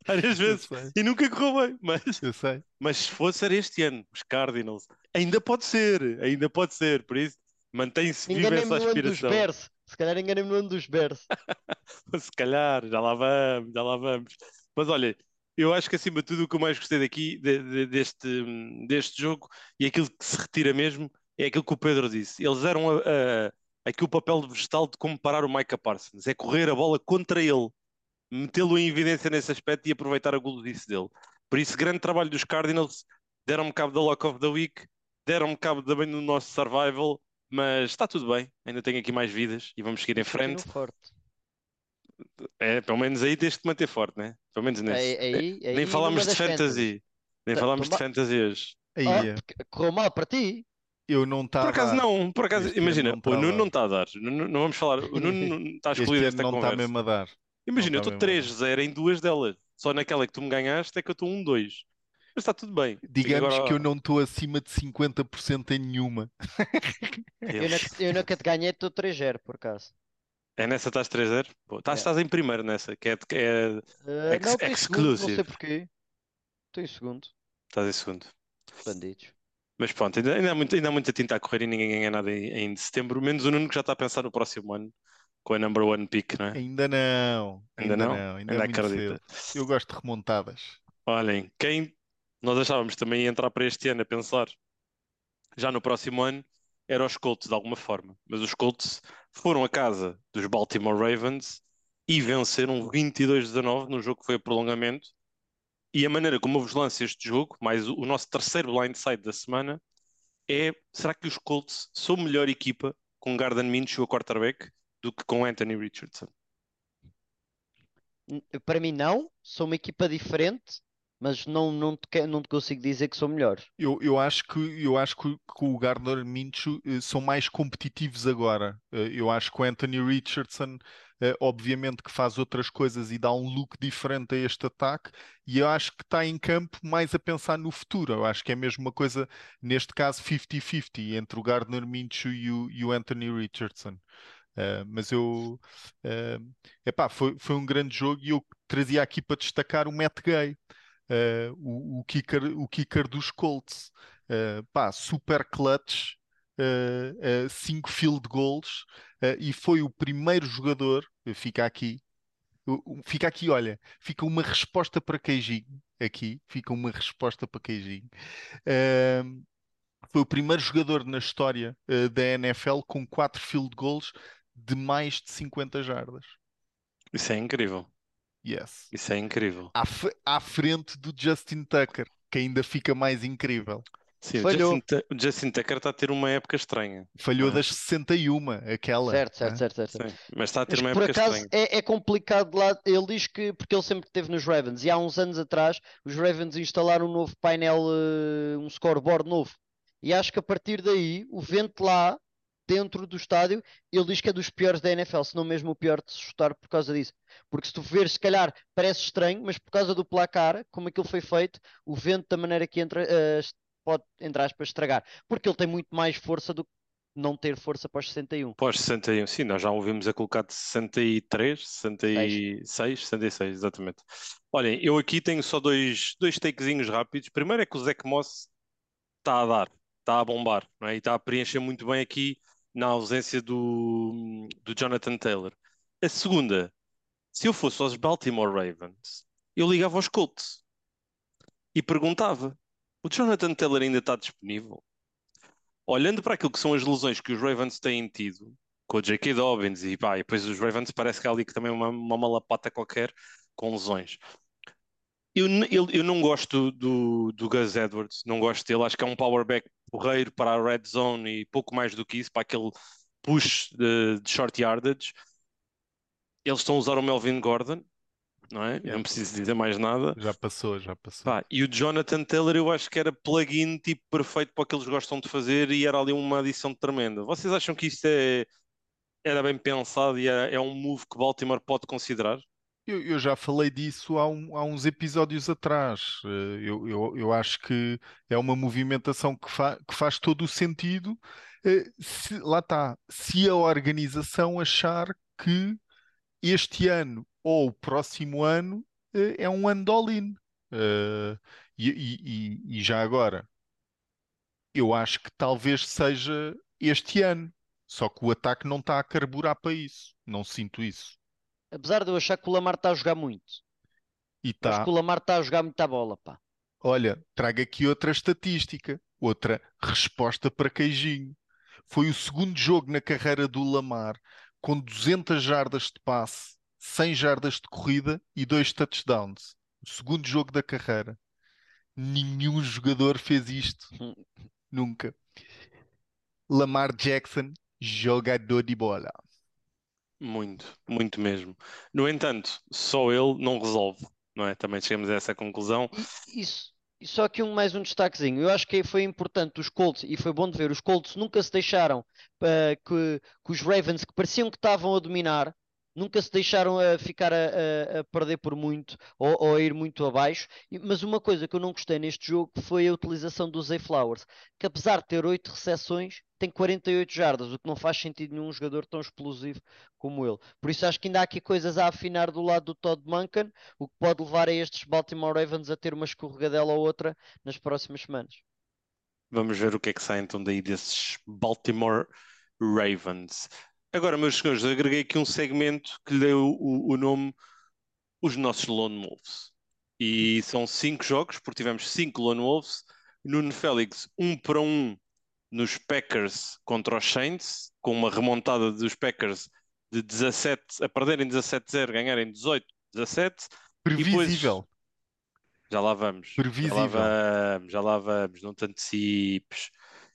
Várias vezes. Sei. E nunca correu bem. Mas, eu sei. Mas se fosse este ano, os Cardinals, ainda pode ser, ainda pode ser. Por isso, mantém-se viva essa aspiração. Se calhar enganei-me no ano dos Bears. Se calhar, já lá vamos, já lá vamos. Mas olha, eu acho que acima de tudo o que eu mais gostei daqui, de, de, deste, deste jogo, e aquilo que se retira mesmo, é aquilo que o Pedro disse. Eles eram a, a, aqui o papel de vegetal de como parar o Micah Parsons. É correr a bola contra ele, metê-lo em evidência nesse aspecto e aproveitar a gulodice dele. Por isso, grande trabalho dos Cardinals. Deram-me cabo da Lock of the Week, deram-me cabo também do nosso survival, mas está tudo bem. Ainda tenho aqui mais vidas e vamos seguir em frente. É, pelo menos aí tens de manter forte, né? Pelo menos nesse. Aí, aí, nem falámos de fantasy. Nem tá, falámos de fantasy hoje. Oh, correu mal para ti? Eu não estava. Por acaso não, por acaso, este imagina, o Nuno não está a dar. Nuno, não vamos falar, o Nuno está a excluir esta não conversa. Não está mesmo a dar. Imagina, eu estou três a zero em duas delas. Só naquela que tu me ganhaste é que eu estou um a dois. Mas está tudo bem. Digamos agora... que eu não estou acima de cinquenta por cento em nenhuma. Eu nunca te ganhei, estou três a zero por acaso. É nessa, estás três a zero? Estás, é. estás em primeiro nessa, que é, que é uh, ex, não, exclusive. Segundo, não sei porquê. Estou em segundo. Estás em segundo. Bandidos. Mas pronto, ainda, ainda, há muito, ainda há muita tinta a correr e ninguém ganha nada ainda de setembro, menos o Nuno que já está a pensar no próximo ano, com a number one pick, não é? Ainda não. Ainda, ainda não? não? Ainda, ainda é acredito. Eu gosto de remontadas. Olhem, quem nós achávamos também ia entrar para este ano a pensar já no próximo ano, era os Colts de alguma forma, mas os Colts foram à casa dos Baltimore Ravens e venceram vinte e dois a dezanove no jogo que foi a prolongamento, e a maneira como eu vos lanço este jogo, mais o nosso terceiro blindside da semana, é: será que os Colts são a melhor equipa com Gardner Minshew a quarterback do que com Anthony Richardson? Para mim não, sou uma equipa diferente, mas não, não, te, não te consigo dizer que são melhores. Eu, eu acho que, eu acho que, que o Gardner Minshew são mais competitivos agora. Eu acho que o Anthony Richardson uh, obviamente que faz outras coisas e dá um look diferente a este ataque, e eu acho que está em campo mais a pensar no futuro. Eu acho que é mesmo uma coisa, neste caso, cinquenta cinquenta, entre o Gardner Minshew e o, e o Anthony Richardson. Uh, mas eu... Uh, epá, foi, foi um grande jogo, e eu trazia aqui para destacar o Matt Gay, uh, o, o, kicker, o kicker dos Colts. Uh, pá, super clutch, uh, uh, cinco field goals, uh, e foi o primeiro jogador, fica aqui, uh, fica aqui, olha, fica uma resposta para queijinho, aqui, fica uma resposta para queijinho, uh, foi o primeiro jogador na história uh, da N F L com quatro field goals de mais de cinquenta jardas. Isso é incrível. Yes. Isso é incrível. À, f- à frente do Justin Tucker, que ainda fica mais incrível. Sim, falhou. O Justin, Justin Tucker está a ter uma época estranha. Falhou é. das sessenta e uma, aquela. Certo, certo, é? certo. certo, certo. Mas está a ter mas uma época estranha. Por acaso é, é complicado lá. Ele diz que, porque ele sempre esteve nos Ravens, e há uns anos atrás os Ravens instalaram um novo painel, um scoreboard novo. E acho que a partir daí, o vento lá, dentro do estádio, ele diz que é dos piores da N F L, se não mesmo o pior de se chutar por causa disso. Porque se tu veres, se calhar, parece estranho, mas por causa do placar, como aquilo foi feito, o vento da maneira que entra, uh, pode, entre aspas, estragar. Porque ele tem muito mais força do que não ter força para os sessenta e um. Para os sessenta e um, sim, nós já ouvimos a colocar de sessenta e três, sessenta e seis, sessenta e seis, exatamente. Olhem, eu aqui tenho só dois, dois takezinhos rápidos. Primeiro é que o Zach Moss está a dar, está a bombar, não é? E está a preencher muito bem aqui na ausência do, do Jonathan Taylor. A segunda, se eu fosse aos Baltimore Ravens, eu ligava aos Colts e perguntava, o Jonathan Taylor ainda está disponível? Olhando para aquilo que são as lesões que os Ravens têm tido, com o J K Dobbins, e pá, e depois os Ravens parece que há ali que também uma, uma malapata qualquer com lesões. Eu, eu, eu não gosto do, do Gus Edwards, não gosto dele, acho que é um powerback porreiro para a red zone e pouco mais do que isso, para aquele push de, de short yardage. Eles estão a usar o Melvin Gordon, não é? Eu não preciso dizer mais nada. Já passou, já passou. Pá, e o Jonathan Taylor eu acho que era plug-in tipo perfeito para o que eles gostam de fazer, e era ali uma adição tremenda. Vocês acham que isto é, era bem pensado e é, é um move que Baltimore pode considerar? Eu, eu já falei disso há, um, há uns episódios atrás. Eu, eu, eu acho que é uma movimentação que, fa, que faz todo o sentido. Se, lá está. Se a organização achar que este ano ou o próximo ano é um ano de all-in. E, e, e já agora, eu acho que talvez seja este ano. Só que o ataque não está a carburar para isso. Não sinto isso. Apesar de eu achar que o Lamar está a jogar muito. E tá. Acho que o Lamar está a jogar muita bola, pá. Olha, trago aqui outra estatística. Outra resposta para queijinho. Foi o segundo jogo na carreira do Lamar com duzentas jardas de passe, cem jardas de corrida e dois touchdowns. O segundo jogo da carreira. Nenhum jogador fez isto. Nunca. Lamar Jackson, jogador de bola. Muito, muito mesmo. No entanto, só ele não resolve, não é? Também chegamos a essa conclusão. Isso, e só aqui um, mais um destaquezinho. Eu acho que foi importante os Colts, e foi bom de ver, os Colts nunca se deixaram uh, que, que os Ravens, que pareciam que estavam a dominar, nunca se deixaram a ficar a, a, a perder por muito, ou, ou a ir muito abaixo. Mas uma coisa que eu não gostei neste jogo foi a utilização do Zay Flowers, que apesar de ter oito recepções, tem quarenta e oito jardas, o que não faz sentido nenhum jogador tão explosivo como ele. Por isso acho que ainda há aqui coisas a afinar do lado do Todd Monken, o que pode levar a estes Baltimore Ravens a ter uma escorregadela ou outra nas próximas semanas. Vamos ver o que é que sai então daí desses Baltimore Ravens. Agora, meus senhores, agreguei aqui um segmento que lhe deu o, o nome Os Nossos Lone Wolves. E são cinco jogos, porque tivemos cinco Lone Wolves. Nuno Félix, um para um nos Packers contra os Saints, com uma remontada dos Packers de dezassete, a perderem dezassete a zero, ganharem dezoito a dezassete. Previsível. Depois... Já lá vamos. Previsível. Já lá vamos, já lá vamos, não te antecipes.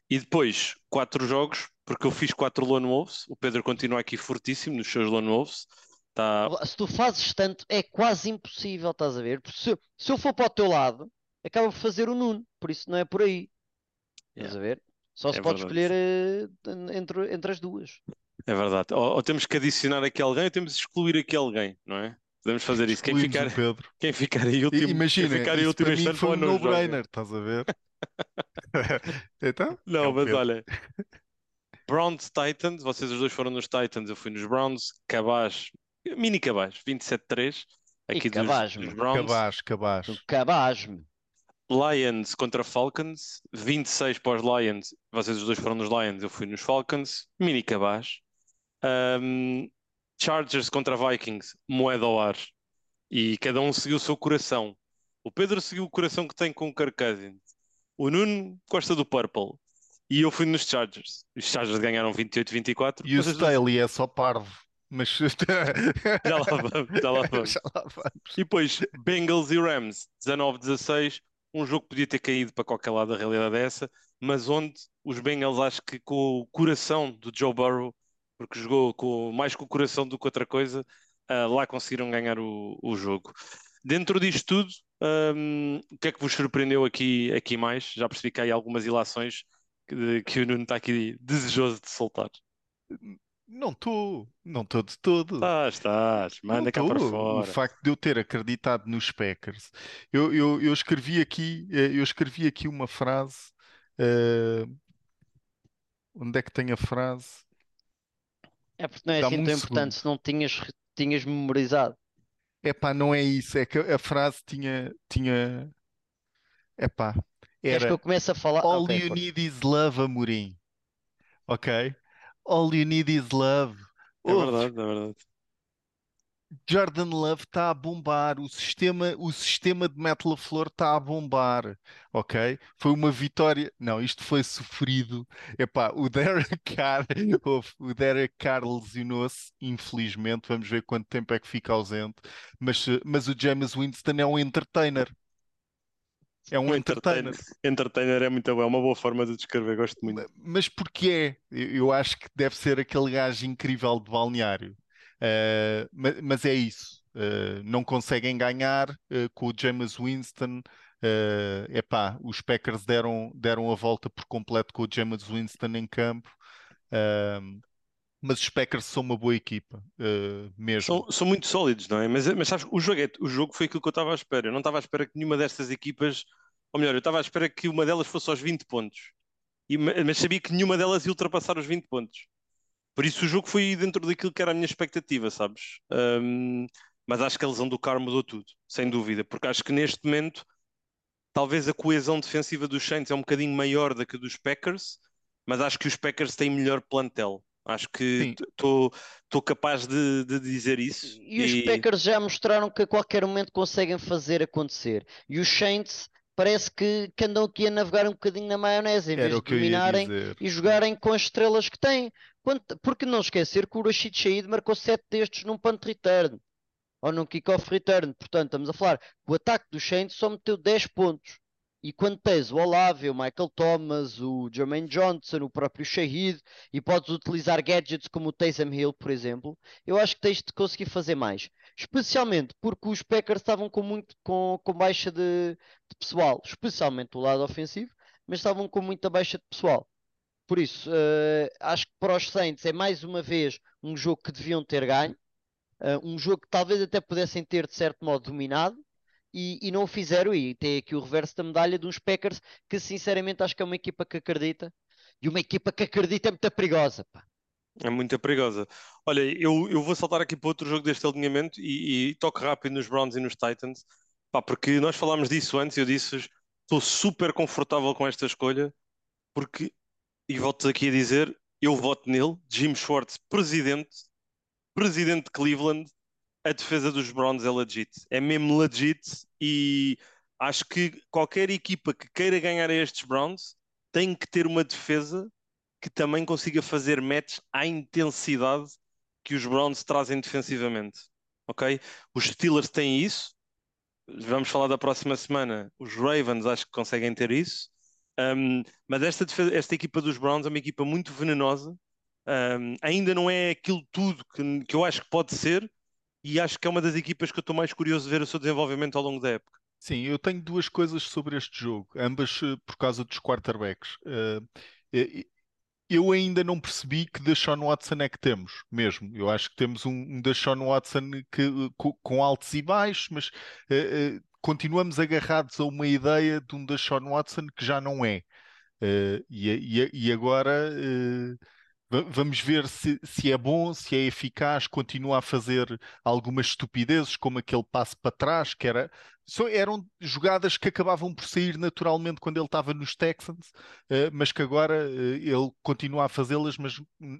E depois, quatro jogos, porque eu fiz quatro Lone Wolves. O Pedro continua aqui fortíssimo nos seus Lone Wolves. Tá... Se tu fazes tanto, é quase impossível, estás a ver? Se, se eu for para o teu lado, acaba por fazer o Nuno, por isso não é por aí. Yeah. Estás a ver? Só é se verdade. Pode escolher uh, entre, entre as duas. É verdade. Ou, ou temos que adicionar aqui alguém ou temos que excluir aqui alguém, não é? Podemos fazer isso. Quem ficar, quem ficar aí último, imagina, quem ficar aí último para mim foi um no-brainer, estás a ver? Então? Não, é mas Pedro. Olha, Browns Titans, vocês os dois foram nos Titans, eu fui nos Browns, Cabaz, mini Cabaz, vinte e sete a três, aqui dos, dos Browns. Cabaz, Cabaz. Cabaz. Lions contra Falcons, vinte e seis para os Lions, vocês os dois foram nos Lions, eu fui nos Falcons, mini Cabaz. Um, Chargers contra Vikings, moeda ao ar, e cada um seguiu o seu coração. O Pedro seguiu o coração que tem com o Kirk Cousins, o Nuno gosta do Purple e eu fui nos Chargers. Os Chargers ganharam vinte e oito a vinte e quatro e o Staley dois... é só parvo, mas já lá vamos, já lá vamos. Já lá vamos. E depois Bengals e Rams, dezanove a dezasseis, um jogo que podia ter caído para qualquer lado, a realidade é essa, mas onde os Bengals, acho que com o coração do Joe Burrow, porque jogou com, mais com o coração do que outra coisa, uh, lá conseguiram ganhar o, o jogo. Dentro disto tudo, um, o que é que vos surpreendeu aqui, aqui mais? Já percebi que há aí algumas ilações que, que o Nuno está aqui desejoso de soltar. Não estou, não estou de todo. Estás, estás, manda cá para fora. O facto de eu ter acreditado nos Packers. Eu, eu, eu, escrevi, aqui, eu escrevi aqui uma frase. Uh, onde é que tem a frase? É porque não é assim tão importante se não tinhas, tinhas memorizado. É pá, não é isso. É que a frase tinha... tinha... É pá. Era... que eu começo a falar... All okay, you pode. Need is love, amorim. Ok? All you need is love. É Ouve. verdade, é verdade. Jordan Love está a bombar. O sistema, o sistema de Matt LaFleur está a bombar. Ok? Foi uma vitória... Não, isto foi sofrido. Epá, o Derek Carr... o Derek Carr lesionou-se, infelizmente. Vamos ver quanto tempo é que fica ausente. Mas, mas o James Winston é um entertainer. É um, um entertainer. Entertainer é muito bom, é uma boa forma de descrever, gosto muito. Mas porquê? Eu acho que deve ser aquele gajo incrível de balneário. Uh, mas, mas é isso, uh, não conseguem ganhar uh, com o James Winston. Uh, epá, os Packers deram, deram a volta por completo com o James Winston em campo, uh, mas os Packers são uma boa equipa, uh, mesmo. São, são muito sólidos, não é? Mas, mas sabes, o jogo, é, o jogo foi aquilo que eu estava à espera. Eu não estava à espera que nenhuma destas equipas, ou melhor, eu estava à espera que uma delas fosse aos vinte pontos, e, mas sabia que nenhuma delas ia ultrapassar os vinte pontos. Por isso o jogo foi dentro daquilo que era a minha expectativa, sabes? Um, mas acho que a lesão do Carr mudou tudo, sem dúvida. Porque acho que neste momento, talvez a coesão defensiva dos Saints é um bocadinho maior do que a dos Packers, mas acho que os Packers têm melhor plantel. Acho que estou capaz de, de dizer isso. E, e os Packers já mostraram que a qualquer momento conseguem fazer acontecer. E os Saints... parece que, que andam aqui a navegar um bocadinho na maionese, em vez de dominarem e jogarem com as estrelas que têm. Quanto, porque não esquecer que o Rashid Shaheed marcou sete destes num punt return, ou num kick-off return. Portanto, estamos a falar que o ataque do Saints só meteu dez pontos. E quando tens o Olave, o Michael Thomas, o Jermaine Johnson, o próprio Shaheed, e podes utilizar gadgets como o Taysom Hill, por exemplo, eu acho que tens de conseguir fazer mais. Especialmente porque os Packers estavam com, muito, com, com baixa de, de pessoal, especialmente do lado ofensivo, mas estavam com muita baixa de pessoal. Por isso, uh, acho que para os Saints é mais uma vez um jogo que deviam ter ganho, uh, um jogo que talvez até pudessem ter, de certo modo, dominado, E, e não o fizeram, e tem aqui o reverso da medalha de uns Packers que sinceramente acho que é uma equipa que acredita, e uma equipa que acredita é muito perigosa, pá. É muito perigosa. Olha, eu, eu vou saltar aqui para outro jogo deste alinhamento e, e toque rápido nos Browns e nos Titans, pá, porque nós falámos disso antes e eu disse, estou super confortável com esta escolha, porque, e volto aqui a dizer, eu voto nele, Jim Schwartz, presidente, presidente de Cleveland. A defesa dos Browns é legit, é mesmo legit, e acho que qualquer equipa que queira ganhar a estes Browns tem que ter uma defesa que também consiga fazer match à intensidade que os Browns trazem defensivamente, ok? Os Steelers têm isso, vamos falar da próxima semana, os Ravens acho que conseguem ter isso, um, mas esta, defesa, esta equipa dos Browns é uma equipa muito venenosa, um, ainda não é aquilo tudo que, que eu acho que pode ser, e acho que é uma das equipas que eu estou mais curioso de ver o seu desenvolvimento ao longo da época. Sim, eu tenho duas coisas sobre este jogo, ambas por causa dos quarterbacks. eu ainda não percebi que Deshaun Watson é que temos mesmo. Eu acho que temos um, um Deshaun Watson que, com, com altos e baixos, mas uh, uh, continuamos agarrados a uma ideia de um Deshaun Watson que já não é. Uh, e, e, e agora uh, vamos ver se, se é bom, se é eficaz, continua a fazer algumas estupidezes, como aquele passo para trás, que era, só eram jogadas que acabavam por sair naturalmente quando ele estava nos Texans, uh, mas que agora uh, ele continua a fazê-las, mas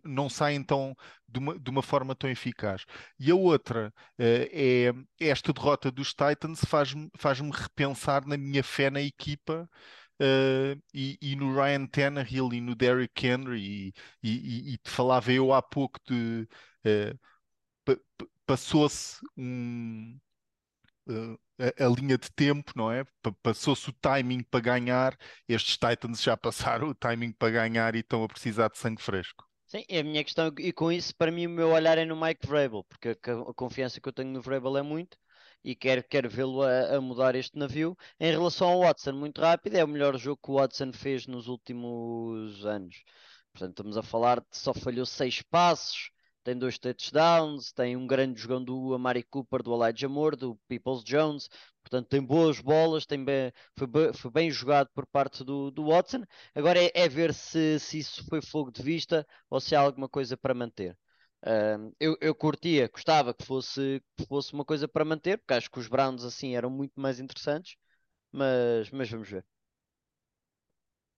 não saem tão, de, uma, de uma forma tão eficaz. E a outra uh, é esta derrota dos Titans faz-me, faz-me repensar na minha fé na equipa, Uh, e, e no Ryan Tannehill e no Derrick Henry, e, e, e te falava eu há pouco de uh, p- p- passou-se um, uh, a, a linha de tempo, não é? P- passou-se o timing para ganhar. Estes Titans já passaram o timing para ganhar e estão a precisar de sangue fresco. Sim, é a minha questão, e com isso para mim o meu olhar é no Mike Vrabel, porque a, a confiança que eu tenho no Vrabel é muito, e quero, quero vê-lo a, a mudar este navio. Em relação ao Watson, muito rápido, é o melhor jogo que o Watson fez nos últimos anos. Portanto, estamos a falar de só falhou seis passos, tem dois touchdowns, tem um grande jogão do Amari Cooper, do Elijah Moore, do Peoples Jones. Portanto, tem boas bolas, tem bem, foi, bem, foi bem jogado por parte do, do Watson. Agora é, é ver se, se isso foi fogo de vista ou se há alguma coisa para manter. Uh, eu, eu curtia, gostava que fosse, que fosse uma coisa para manter, porque acho que os Browns assim eram muito mais interessantes, mas, mas vamos ver.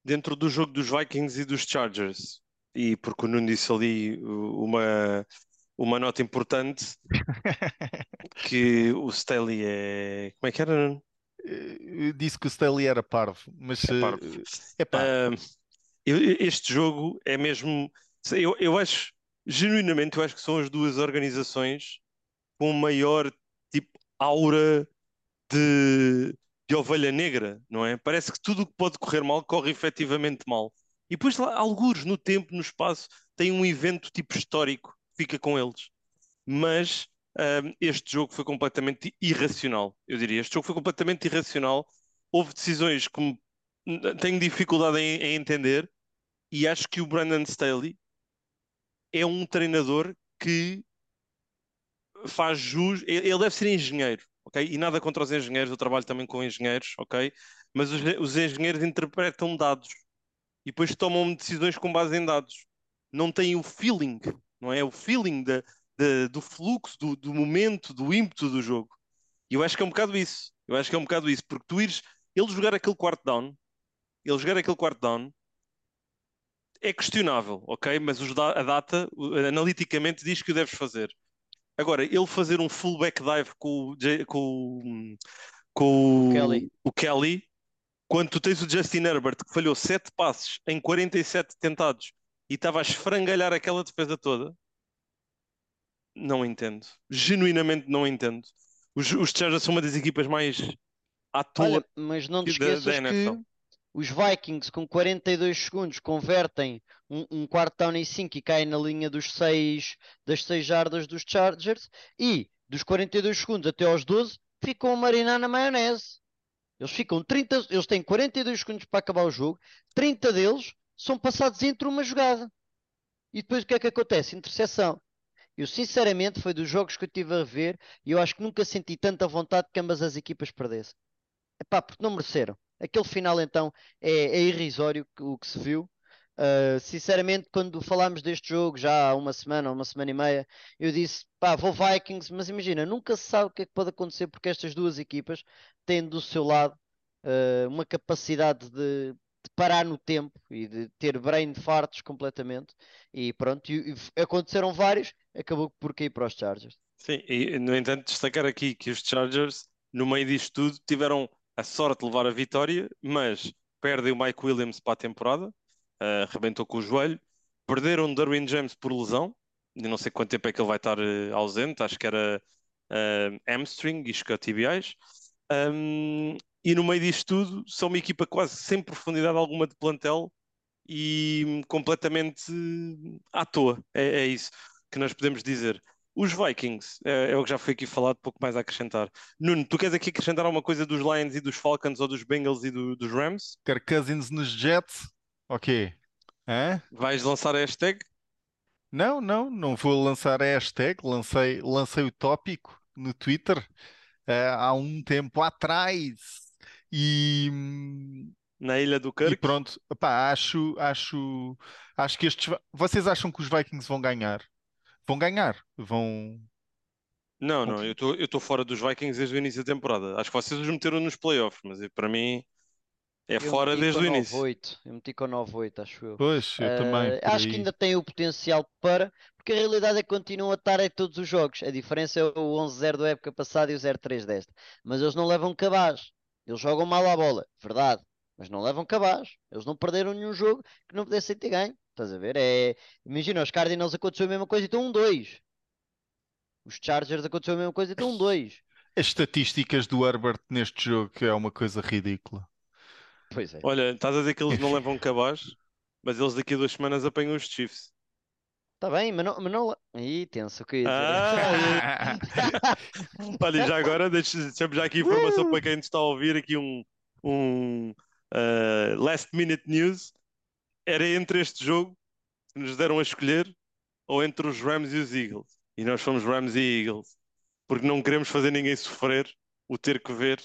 Dentro do jogo dos Vikings e dos Chargers, e porque o Nuno disse ali uma, uma nota importante, que o Staley é... Como é que era, Nuno? Eu disse que o Staley era parvo, mas... É parvo. É parvo. Uh, este jogo é mesmo... Eu, eu acho... Genuinamente, eu acho que são as duas organizações com maior tipo aura de, de ovelha negra, não é? Parece que tudo o que pode correr mal corre efetivamente mal. E depois, lá, algures no tempo, no espaço, tem um evento tipo histórico, fica com eles. Mas um, este jogo foi completamente irracional, eu diria. Este jogo foi completamente irracional. Houve decisões que me... tenho dificuldade em, em entender, e acho que o Brandon Staley é um treinador que faz jus... Ele deve ser engenheiro, ok? E nada contra os engenheiros, eu trabalho também com engenheiros, ok? Mas os, os engenheiros interpretam dados e depois tomam decisões com base em dados. Não têm o feeling, não é? O feeling de, de, do fluxo, do, do momento, do ímpeto do jogo. E eu acho que é um bocado isso. Eu acho que é um bocado isso, porque tu ires... Ele jogar aquele quarto down, ele jogar aquele quarto down... é questionável, ok? Mas os da- a data, o, analiticamente, diz que o deves fazer. Agora, ele fazer um full back dive com o, J- com, com o, Kelly. o Kelly, quando tu tens o Justin Herbert, que falhou sete passes em quarenta e sete tentados e estava a esfrangalhar aquela defesa toda, não entendo. Genuinamente não entendo. Os, os Chargers são uma das equipas mais à toa. Olha, mas não te esqueças da, da N F L. Que... Os Vikings com quarenta e dois segundos convertem um, um quarto down em cinco e caem na linha dos seis, das seis jardas dos Chargers, e dos quarenta e dois segundos até aos doze ficam a marinar na maionese. Eles ficam trinta, eles têm quarenta e dois segundos para acabar o jogo, trinta deles são passados entre uma jogada. E depois o que é que acontece? Interseção. Eu sinceramente foi dos jogos que eu estive a rever e eu acho que nunca senti tanta vontade que ambas as equipas perdessem. Epá, porque não mereceram. Aquele final, então, é, é irrisório o que se viu. Uh, sinceramente, quando falámos deste jogo, já há uma semana, uma semana e meia, eu disse, pá, vou Vikings, mas imagina, nunca se sabe o que é que pode acontecer, porque estas duas equipas têm do seu lado uh, uma capacidade de, de parar no tempo e de ter brain farts completamente. E pronto, e, e aconteceram vários, acabou por cair para os Chargers. Sim, e no entanto, destacar aqui que os Chargers, no meio disto tudo, tiveram... a sorte de levar a vitória, mas perdem o Mike Williams para a temporada, uh, arrebentou com o joelho, perderam o Derwin James por lesão, e não sei quanto tempo é que ele vai estar uh, ausente, acho que era uh, hamstring, isto que é tibiais, um, e no meio disto tudo são uma equipa quase sem profundidade alguma de plantel e completamente à toa, é, é isso que nós podemos dizer. Os Vikings, é, é o que já foi aqui falado, pouco mais a acrescentar. Nuno, tu queres aqui acrescentar alguma coisa dos Lions e dos Falcons ou dos Bengals e do, dos Rams? Quer Cousins nos Jets? Ok. Hã? Vais lançar a hashtag? Não, não, não vou lançar a hashtag. Lancei, lancei o tópico no Twitter uh, há um tempo atrás. E... na ilha do Kirk? E pronto, opá, acho, acho, acho que estes... Vocês acham que os Vikings vão ganhar? Vão ganhar, vão... Não, não, eu estou fora dos Vikings desde o início da temporada. Acho que vocês os meteram nos playoffs, mas para mim é eu fora desde o início. nove oito. Eu meti com nove oito, acho eu. Pois, eu uh, também. Acho que ainda tem o potencial para... Porque a realidade é que continuam a estar em todos os jogos. A diferença é o onze zero da época passada e o zero três desta. Mas eles não levam cabaz. Eles jogam mal à bola, verdade. Mas não levam cabaz. Eles não perderam nenhum jogo que não pudessem ter ganho. Estás a ver? É... Imagina, os Cardinals aconteceu a mesma coisa e estão um dois. Os Chargers aconteceu a mesma coisa, então um dois. As estatísticas do Herbert neste jogo é uma coisa ridícula. Pois é. Olha, estás a dizer que eles não levam cabaz, mas eles daqui a duas semanas apanham os Chiefs. Está bem, mas não... Mas não... Ih, tenso, o que eu ia dizer. Ah! Olha, já agora, deixamos já aqui informação uh! para quem está a ouvir, aqui um, um uh, last minute news. Era entre este jogo, que nos deram a escolher, ou entre os Rams e os Eagles. E nós fomos Rams e Eagles, porque não queremos fazer ninguém sofrer o ter que ver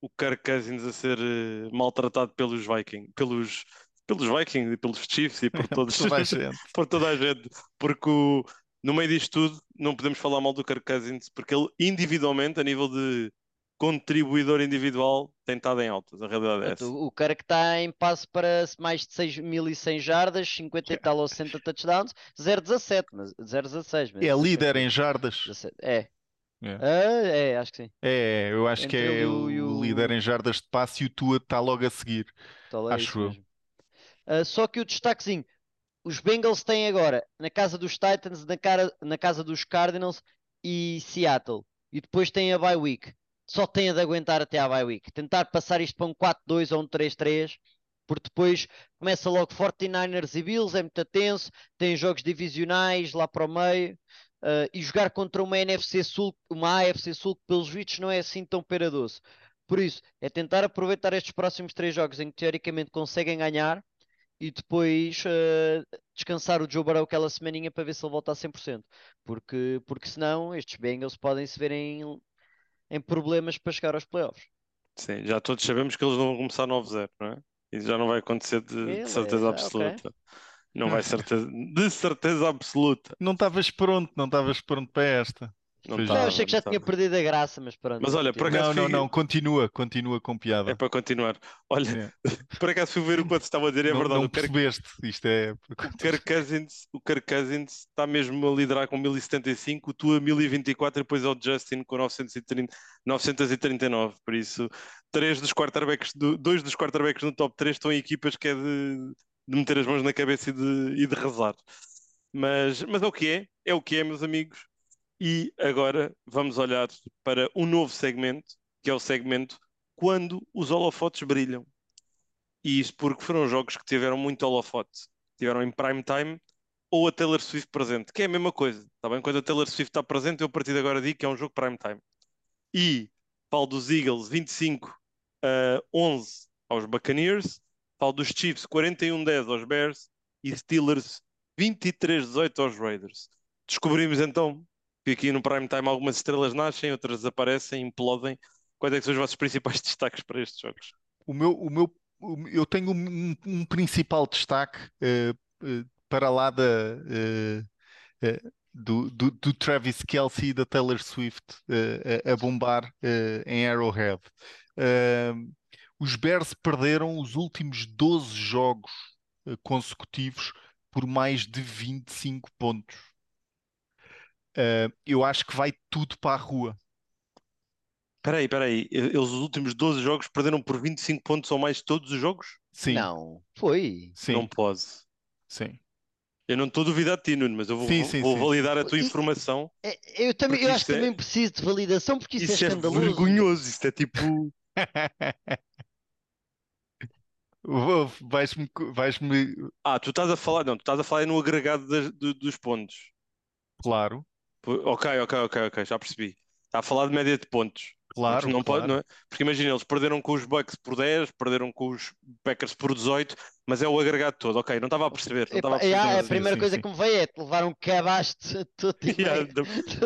o Kirk Cousins a ser uh, maltratado pelos Vikings, pelos, pelos Vikings e pelos Chiefs e por, todos, por, toda a gente. por toda a gente. Porque o, no meio disto tudo não podemos falar mal do Kirk Cousins, porque ele individualmente, a nível de contribuidor individual, tem estado em altas. A realidade é essa. O Kirk está em passe para mais de seis mil e cem jardas, cinquenta e tal ou sessenta touchdowns, zero vírgula dezassete, mas zero vírgula dezasseis. Mas... é líder em jardas. dezassete. É. É. Ah, é, acho que sim. É, eu acho Entre que é o, o, o líder em jardas de passe e o Tua está logo a seguir. Tá lá, acho eu. Uh, só que o destaquezinho, os Bengals têm agora na casa dos Titans, na, cara, na casa dos Cardinals e Seattle. E depois tem a bye week. Só tem de aguentar até à bye week. Tentar passar isto para um quatro dois ou um três três, porque depois começa logo forty-niners e Bills, é muito tenso, tem jogos divisionais lá para o meio, uh, e jogar contra uma N F C Sul, uma A F C Sul, que pelos vistos não é assim tão pera doce. Por isso, é tentar aproveitar estes próximos três jogos em que teoricamente conseguem ganhar, e depois uh, descansar o Joe Burrow aquela semaninha para ver se ele volta a cem por cento. Porque, porque senão estes Bengals podem se verem... em problemas para chegar aos playoffs. Sim, já todos sabemos que eles não vão começar nove zero, não é? Isso já não vai acontecer de, de certeza absoluta. Okay. Não vai certeza, de certeza absoluta. Não estavas pronto, não estavas pronto para esta. Não, não, eu achei que já tinha perdido a graça, mas pronto. Mas olha, por acaso não, não, fui... não, continua, continua com piada. É para continuar. Olha, é. Por acaso fui ver o quanto estava a dizer, é não, verdade. Não o percebeste, Kirk... isto é... O Kirk Cousins, o Kirk Cousins está mesmo a liderar com mil e setenta e cinco, o Tua mil e vinte e quatro e depois é o Justin com novecentos e trinta, novecentos e trinta e nove, por isso, três dos quarterbacks, do... dois dos quarterbacks no top três estão em equipas que é de, de meter as mãos na cabeça e de, e de rezar. Mas, mas é o que é, é o que é, meus amigos. E agora vamos olhar para um novo segmento, que é o segmento Quando os Holofotes Brilham. E isso porque foram jogos que tiveram muito holofote. Tiveram em prime time ou a Taylor Swift presente, que é a mesma coisa. Tá bem? Quando a Taylor Swift está presente, eu a partir de agora digo que é um jogo prime time. E falo dos Eagles vinte e cinco a onze aos Buccaneers, falo dos Chiefs quarenta e um a dez aos Bears e Steelers vinte e três a dezoito aos Raiders. Descobrimos então... que aqui no prime time algumas estrelas nascem, outras desaparecem, implodem. Quais é que são os vossos principais destaques para estes jogos? O meu, o meu, eu tenho um, um principal destaque uh, uh, para lá da, uh, uh, do, do, do Travis Kelce e da Taylor Swift uh, a, a bombar uh, em Arrowhead. Uh, os Bears perderam os últimos doze jogos uh, consecutivos por mais de vinte e cinco pontos. Uh, eu acho que vai tudo para a rua. Espera aí, espera aí. Eles os últimos doze jogos perderam por vinte e cinco pontos ou mais todos os jogos? Sim. Não. Foi. Sim. Não pode. Sim. Eu não estou a duvidar de ti, Nuno, mas eu vou, sim, sim, vou sim. validar a tua isso, informação. Eu, também, eu acho que é... também preciso de validação, porque isso, isso é escandaloso. Isso é vergonhoso. Isto é tipo... vais-me, vais-me... Ah, tu estás a falar... Não, tu estás a falar no agregado das, do, dos pontos. Claro. Ok, ok, ok, ok, já percebi. Está a falar de média de pontos. Claro, não claro. Pode, não é? Porque imagina, eles perderam com os Bucks por dez, perderam com os Packers por dezoito, mas é o agregado todo, ok, não estava a perceber. Não estava a, perceber, yeah, a primeira sim, coisa sim. que me veio é te levar um cabaço todo. Yeah,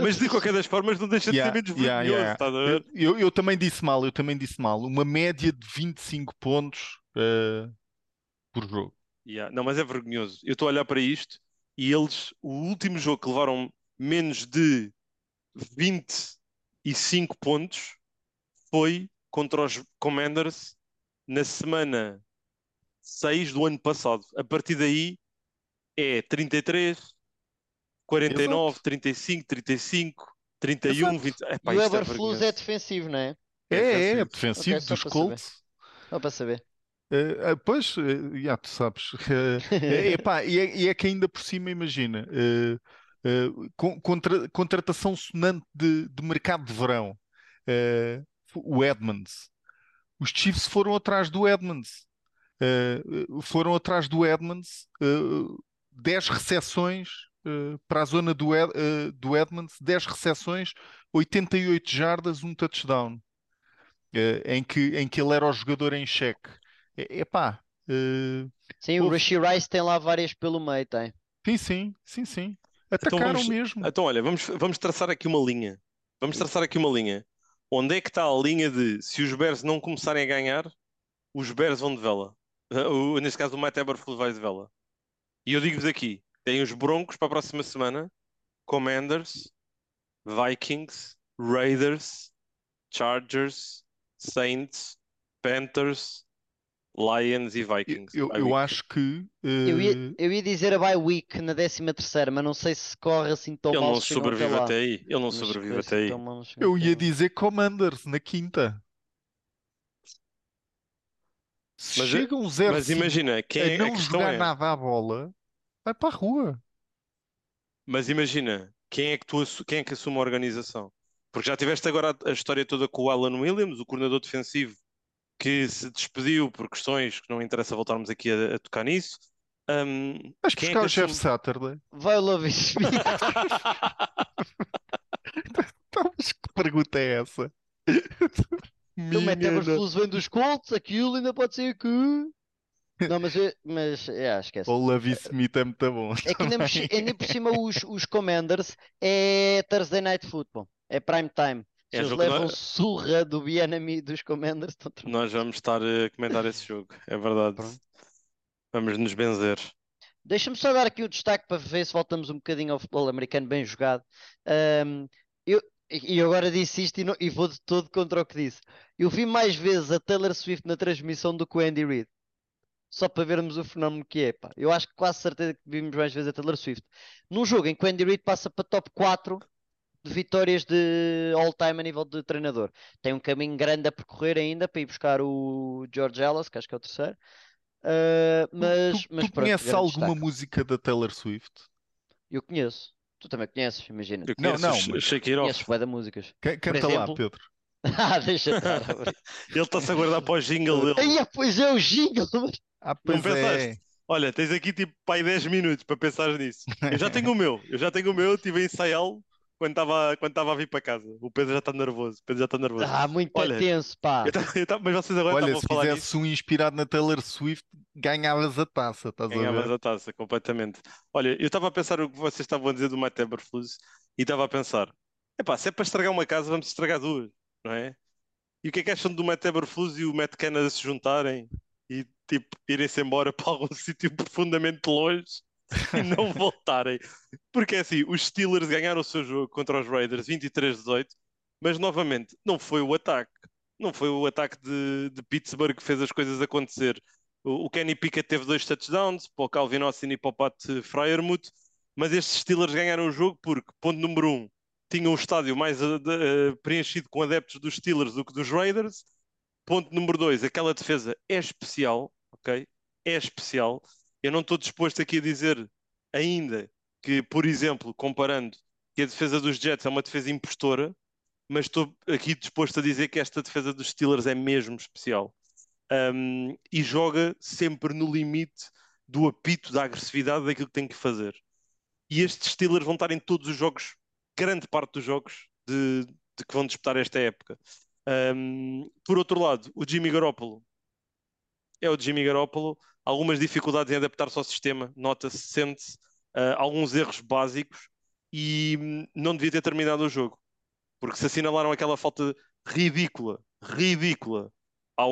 mas de qualquer das formas não deixa de yeah, ser menos yeah, vergonhoso, yeah. Estás a ver? Eu, eu, eu também disse mal, eu também disse mal. Uma média de vinte e cinco pontos uh, por jogo. Yeah. Não, mas é vergonhoso. Eu estou a olhar para isto e eles, o último jogo que levaram menos de vinte e cinco pontos foi contra os Commanders na semana seis do ano passado. A partir daí é trinta e três, quarenta e nove, exato. trinta e cinco, trinta e cinco, trinta e um, exato. vinte... Epá, e o Eberflus é defensivo, não é? É, é, é defensivo okay, dos Colts. Só para saber. Uh, pois, uh, já tu sabes. Uh, epá, e, é, e é que ainda por cima, imagina... Uh, Uh, contra, contratação sonante de, de mercado de verão, uh, o Edmonds. Os Chiefs foram atrás do Edmonds, uh, foram atrás do Edmonds, uh, dez recepções uh, para a zona do, Ed, uh, do Edmonds, dez recepções, oitenta e oito jardas, um touchdown, uh, em, que, em que ele era o jogador em cheque. É, epá, uh, sim, houve... o Rashee Rice tem lá várias pelo meio, tem. Sim, sim, sim, sim. Atacaram então vamos, mesmo. Então, olha, vamos, vamos traçar aqui uma linha. Vamos traçar aqui uma linha. Onde é que está a linha de se os Bears não começarem a ganhar, os Bears vão de vela? Uh, neste caso, o Matt Eberflus vai de vela. E eu digo-vos aqui: tem os Broncos para a próxima semana, Commanders, Vikings, Raiders, Chargers, Saints, Panthers, Lions e Vikings. Eu, eu acho que... Uh... Eu, ia, eu ia dizer a bye week na décima terceira, mas não sei se corre assim tão mal. Ele não sobrevive até aí. Ele não sobrevive até aí. Eu ia dizer Commanders na quinta. Se mas, chega um zero mas imagina, quem é, não jogar é... nada à bola, vai para a rua. Mas imagina, quem é que, tu, quem é que assume a organização? Porque já tiveste agora a, a história toda com o Alan Williams, o coordenador defensivo, que se despediu por questões que não interessa voltarmos aqui a, a tocar nisso. Um, Mas quem buscar é que o Jeff assume... Saturday. Vai o Lovie Smith. Mas que pergunta é essa? Então metemos os vem dos Colts, aquilo ainda pode ser que... Não, mas, eu, mas é, esquece. O Lovie Smith é muito bom. É que ainda, ainda por cima os, os Commanders é Thursday Night Football. É prime time. Se é eles levam nós... surra do Bienami dos Commanders. Nós vamos estar a comentar esse jogo, é verdade. Pronto. Vamos nos benzer. Deixa-me só dar aqui o destaque para ver se voltamos um bocadinho ao futebol americano bem jogado. Um, eu, eu agora disse isto e, não, e vou de todo contra o que disse. Eu vi mais vezes a Taylor Swift na transmissão do que o Andy Reid. Só para vermos o fenómeno que é. Pá. Eu acho que quase certeza que vimos mais vezes a Taylor Swift. Num jogo em que o Andy Reid passa para top quatro... de vitórias de all-time a nível de treinador. Tem um caminho grande a percorrer ainda para ir buscar o George Ellis, que acho que é o terceiro. Uh, mas, tu, mas tu pronto, conheces alguma destaque. Música da Taylor Swift? Eu conheço. Tu também conheces, imagina. Eu conheço, não, não. Mas... Shake It Off. Conheces músicas. C- canta exemplo... lá, Pedro. Ah, deixa estar. Ele está-se a guardar para o jingle dele. Ai, pois é, o jingle. Ah, pois não é. Pensaste? Olha, tens aqui tipo pai dez minutos para pensar nisso. Eu já tenho o meu. Eu já tenho o meu, tive a ensaiá-lo. Quando estava quando a vir para casa, o Pedro já está nervoso. O Pedro já está nervoso. Ah, muito olha, tenso, pá. Eu tava, eu tava, mas vocês agora olha, se a falar fizesse disso. Um inspirado na Taylor Swift, ganhavas a taça, estás ganhavas a ver? A taça, completamente. Olha, eu estava a pensar o que vocês estavam a dizer do Matt Eberflus e estava a pensar, epá, se é para estragar uma casa, vamos estragar duas, não é? E o que é que acham do Matt Eberflus e o Matt Canada se juntarem e, tipo, irem-se embora para algum sítio profundamente longe? E não voltarem, porque é assim, os Steelers ganharam o seu jogo contra os Raiders vinte e três a dezoito, mas novamente não foi o ataque não foi o ataque de, de Pittsburgh que fez as coisas acontecer. O, o Kenny Pickett teve dois touchdowns para o Calvin Austin e para o Pat Freiermuth, mas estes Steelers ganharam o jogo porque, ponto número um, tinham o estádio mais uh, uh, preenchido com adeptos dos Steelers do que dos Raiders. Ponto número dois, aquela defesa é especial, ok? É especial. Eu não estou disposto aqui a dizer ainda que, por exemplo, comparando que a defesa dos Jets é uma defesa impostora, mas estou aqui disposto a dizer que esta defesa dos Steelers é mesmo especial. Um, e joga sempre no limite do apito, da agressividade, daquilo que tem que fazer. E estes Steelers vão estar em todos os jogos, grande parte dos jogos de, de que vão disputar esta época. Um, por outro lado, o Jimmy Garoppolo é o Jimmy Garoppolo, algumas dificuldades em adaptar-se ao sistema, nota-se, sente-se, uh, alguns erros básicos, e um, não devia ter terminado o jogo, porque se assinalaram aquela falta ridícula, ridícula ao,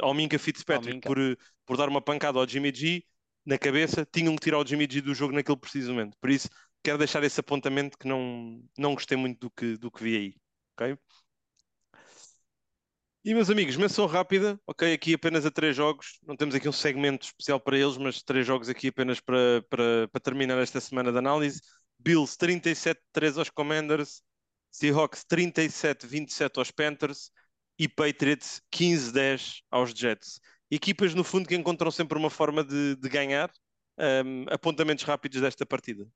ao Minka Fitzpatrick ao Minka. Por, por dar uma pancada ao Jimmy G na cabeça, tinham que tirar o Jimmy G do jogo naquele preciso momento. Por isso, quero deixar esse apontamento, que não, não gostei muito do que, do que vi aí, ok? E, meus amigos, menção rápida, ok, aqui apenas a três jogos, não temos aqui um segmento especial para eles, mas três jogos aqui apenas para, para, para terminar esta semana de análise. Bills trinta e sete a três aos Commanders, Seahawks trinta e sete a vinte e sete aos Panthers e Patriots quinze a dez aos Jets. Equipas, no fundo, que encontram sempre uma forma de, de ganhar. Um, apontamentos rápidos desta partida.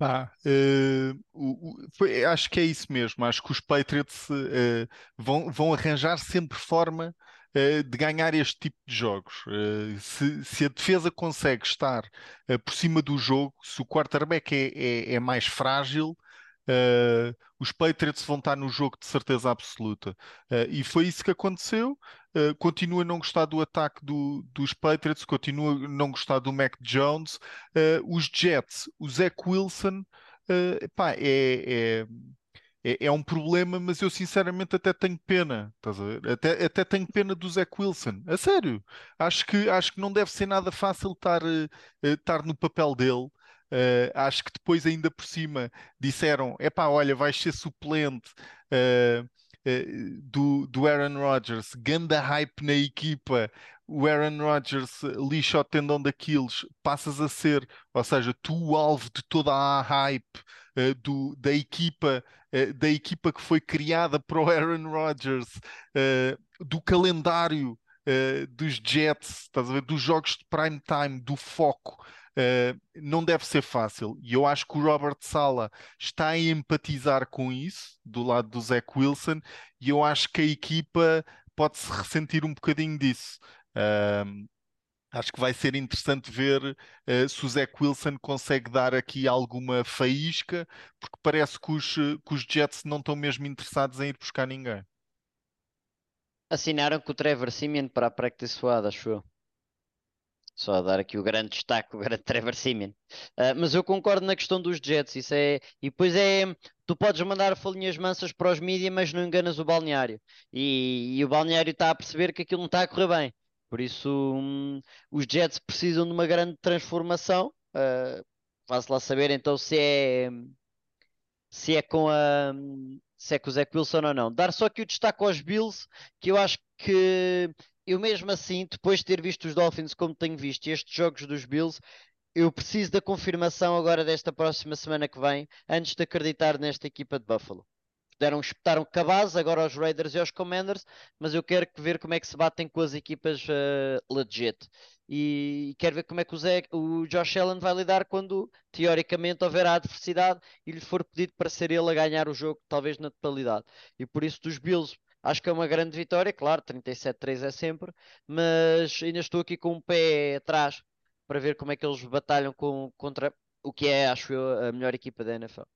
Ah, uh, o, o, foi, acho que é isso mesmo. Acho que os Patriots uh, vão, vão arranjar sempre forma uh, de ganhar este tipo de jogos. Uh, se, se a defesa consegue estar uh, por cima do jogo, se o quarterback é, é, é mais frágil, Uh, os Patriots vão estar no jogo de certeza absoluta, uh, e foi isso que aconteceu. Uh, continuo a não gostar do ataque do, dos Patriots, continuo a não gostar do Mac Jones. Uh, os Jets, o Zach Wilson, uh, pá, é, é, é, é um problema, mas eu sinceramente até tenho pena, estás a ver? Até, até tenho pena do Zach Wilson, a sério. Acho que, acho que não deve ser nada fácil estar, estar no papel dele. Uh, acho que depois ainda por cima disseram, epá, olha, vais ser suplente uh, uh, do, do Aaron Rodgers, ganda hype na equipa, o Aaron Rodgers lixa o tendão daqueles, passas a ser, ou seja, tu o alvo de toda a hype uh, do, da equipa uh, da equipa que foi criada para o Aaron Rodgers, uh, do calendário uh, dos Jets, estás a ver, dos jogos de prime time, do foco. Uh, não deve ser fácil, e eu acho que o Robert Saleh está a empatizar com isso do lado do Zach Wilson, e eu acho que a equipa pode-se ressentir um bocadinho disso. Uh, acho que vai ser interessante ver uh, se o Zach Wilson consegue dar aqui alguma faísca, porque parece que os, que os Jets não estão mesmo interessados em ir buscar ninguém. Assinaram com o Trevor Siemian para a practice squad, acho eu. Só a dar aqui o grande destaque, o grande Trevor Siemian. Uh, mas eu concordo na questão dos Jets. Isso é... E depois é... Tu podes mandar folhinhas mansas para os mídias, mas não enganas o balneário. E, e o balneário está a perceber que aquilo não está a correr bem. Por isso, um, os Jets precisam de uma grande transformação. Uh, Faço lá saber, então, se é... Se é com a... Se é com o Zach Wilson ou não. Dar só aqui o destaque aos Bills, que eu acho que... Eu mesmo assim, depois de ter visto os Dolphins como tenho visto e estes jogos dos Bills, eu preciso da confirmação agora desta próxima semana que vem, antes de acreditar nesta equipa de Buffalo. Deram, espetaram cabaz agora aos Raiders e aos Commanders, mas eu quero ver como é que se batem com as equipas uh, legit. E quero ver como é que o, Zé, o Josh Allen vai lidar quando, teoricamente, houver a adversidade e lhe for pedido para ser ele a ganhar o jogo, talvez na totalidade. E por isso dos Bills... Acho que é uma grande vitória, claro, trinta e sete a três é sempre, mas ainda estou aqui com um pé atrás para ver como é que eles batalham com, contra o que é, acho eu, a melhor equipa da N F L.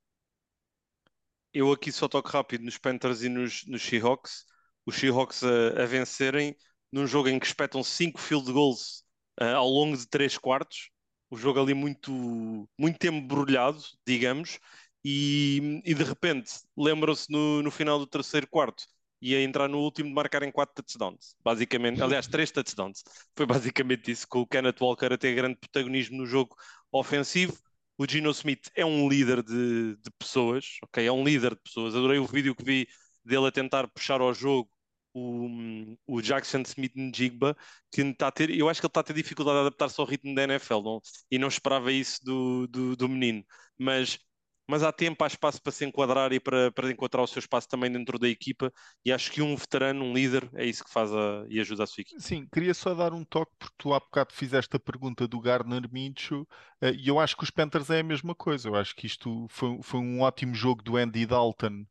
Eu aqui só toco rápido nos Panthers e nos, nos Seahawks. Os Seahawks a, a vencerem num jogo em que espetam cinco field goals uh, ao longo de três quartos. O jogo ali muito, muito tempo embrulhado, digamos, e, e de repente lembram-se no, no final do terceiro quarto e a entrar no último de marcar em quatro touchdowns, basicamente, aliás, três touchdowns. Foi basicamente isso, com o Kenneth Walker a ter grande protagonismo no jogo ofensivo. O Geno Smith é um líder de, de pessoas, ok? É um líder de pessoas. Adorei o vídeo que vi dele a tentar puxar ao jogo o, o Jackson Smith Njigba, que está a ter, eu acho que ele está a ter dificuldade de adaptar-se ao ritmo da N F L, não, e não esperava isso do, do, do menino. Mas... Mas há tempo, há espaço para se enquadrar e para, para encontrar o seu espaço também dentro da equipa, e acho que um veterano, um líder, é isso que faz a, e ajuda a sua equipa. Sim, queria só dar um toque, porque tu há bocado fizeste a pergunta do Gardner Minshew, e eu acho que os Panthers é a mesma coisa. Eu acho que isto foi, foi um ótimo jogo do Andy Dalton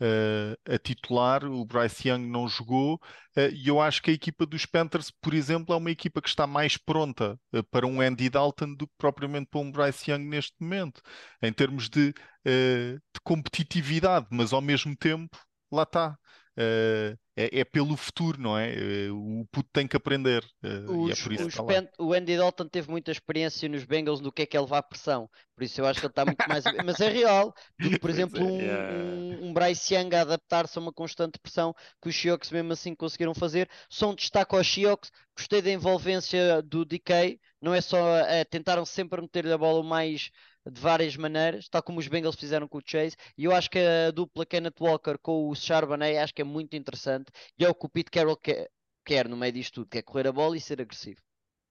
uh, a titular, o Bryce Young não jogou, uh, e eu acho que a equipa dos Panthers, por exemplo, é uma equipa que está mais pronta uh, para um Andy Dalton do que propriamente para um Bryce Young neste momento, em termos de, uh, de competitividade, mas ao mesmo tempo lá está. Uh, é, é pelo futuro, não é? Uh, o puto tem que aprender. Uh, os, e é por isso os que pen... O Andy Dalton teve muita experiência nos Bengals no que é que é levar pressão, por isso eu acho que ele está muito mais. Mas é real, porque, por exemplo, um, yeah. um, um Bryce Young a adaptar-se a uma constante pressão que os Seahawks mesmo assim conseguiram fazer. Só um destaque aos Seahawks, gostei da envolvência do D K, não é só. Uh, tentaram sempre meter-lhe a bola o mais. De várias maneiras, tal como os Bengals fizeram com o Chase, e eu acho que a dupla Kenneth Walker com o Charbonnet acho que é muito interessante, e é o que o Pete Carroll quer, quer no meio disto tudo, que é correr a bola e ser agressivo.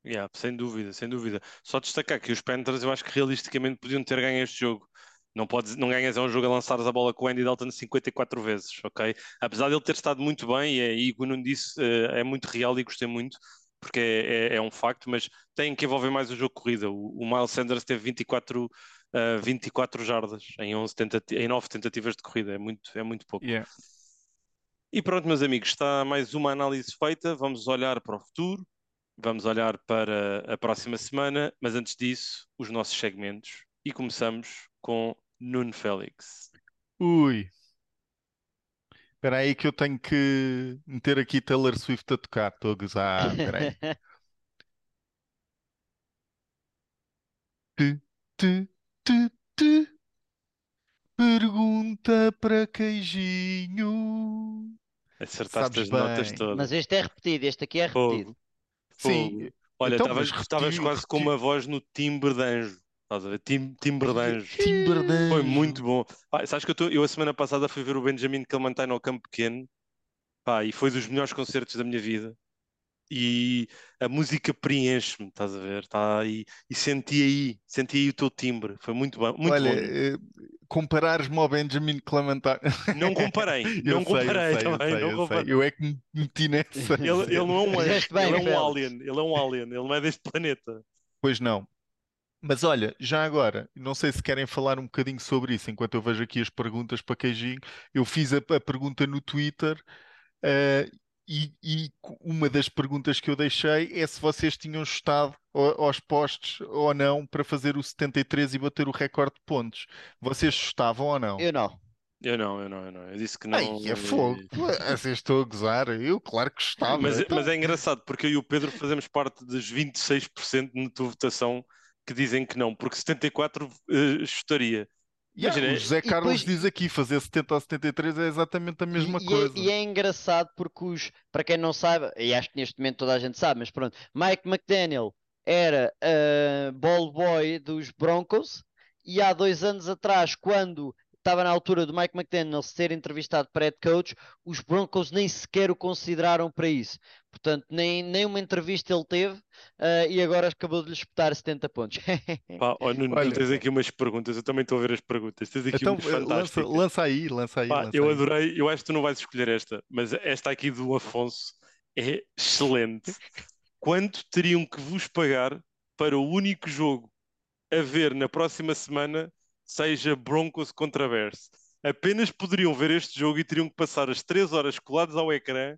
Yeah, sem dúvida, sem dúvida. Só destacar que os Panthers eu acho que realisticamente podiam ter ganho este jogo. Não, podes, não ganhas é um jogo a lançares a bola com o Andy Dalton cinquenta e quatro vezes, ok? Apesar de ele ter estado muito bem, e o Nuno disse, é muito real e gostei muito, porque é, é, é um facto, mas tem que envolver mais o jogo de corrida. O, o Miles Sanders teve vinte e quatro, uh, vinte e quatro jardas em, onze tentativas, em nove tentativas de corrida, é muito, é muito pouco. Yeah. E pronto, meus amigos, está mais uma análise feita, vamos olhar para o futuro, vamos olhar para a próxima semana, mas antes disso, os nossos segmentos, e começamos com Nuno Félix. Ui, espera aí que eu tenho que meter aqui Taylor Swift a tocar. Estou a gozar. Espera aí. tu, tu, tu, tu. Pergunta para queijinho. Acertaste as notas todas. Mas este é repetido. Este aqui é repetido. Pô. Pô. Sim. Olha, estavas então, quase retiro. Com uma voz no timbre de anjo. Tim, Timberdanjo. Timberdanjo foi muito bom. Pá, sabes que eu, tô, eu a semana passada fui ver o Benjamin Clementine ao Campo Pequeno, pá, e foi dos melhores concertos da minha vida, e a música preenche-me, estás a ver, tá? e, e senti aí senti aí o teu timbre, foi muito bom, muito olha, bom. Comparares-me ao Benjamin Clementine, não comparei não eu comparei sei, eu, também, sei, não eu, comparei. Sei. Eu é que me meti nessa. Ele, ele não é um anjo, bem, ele é um alien, ele é um alien, ele não é deste planeta. Pois não. Mas olha, já agora, não sei se querem falar um bocadinho sobre isso, enquanto eu vejo aqui as perguntas para queijinho. Eu fiz a, a pergunta no Twitter, uh, e, e uma das perguntas que eu deixei é se vocês tinham chutado aos postes ou não para fazer o setenta e três e bater o recorde de pontos. Vocês chutavam ou não? Eu não. Eu não, eu não, eu não. Eu disse que não. Ai, é fogo. Vocês estão a gozar. Eu, claro que estava. Mas, então... mas é engraçado, porque eu e o Pedro fazemos parte dos vinte e seis por cento na tua votação que dizem que não, porque setenta e quatro uh, chutaria. Imagina, yeah, o José Carlos depois... diz aqui, fazer setenta a setenta e três é exatamente a mesma e, coisa. E é, e é engraçado porque os, para quem não sabe, e acho que neste momento toda a gente sabe, mas pronto, Mike McDaniel era uh, ball boy dos Broncos, e há dois anos atrás, quando estava na altura do Mike McDaniel ser entrevistado para head coach, os Broncos nem sequer o consideraram para isso. Portanto, nem, nem uma entrevista ele teve, uh, e agora acabou de lhe espetar setenta pontos. Pá, oh, Nuno, olha, tens aqui umas perguntas, eu também estou a ver as perguntas. Tens aqui então, umas fantásticas. Lança, lança aí, lança aí. Pá, lança eu aí. Adorei, eu acho que tu não vais escolher esta, mas esta aqui do Afonso é excelente. Quanto teriam que vos pagar para o único jogo a ver na próxima semana seja Broncos contra Bears? Apenas poderiam ver este jogo e teriam que passar as três horas colados ao ecrã,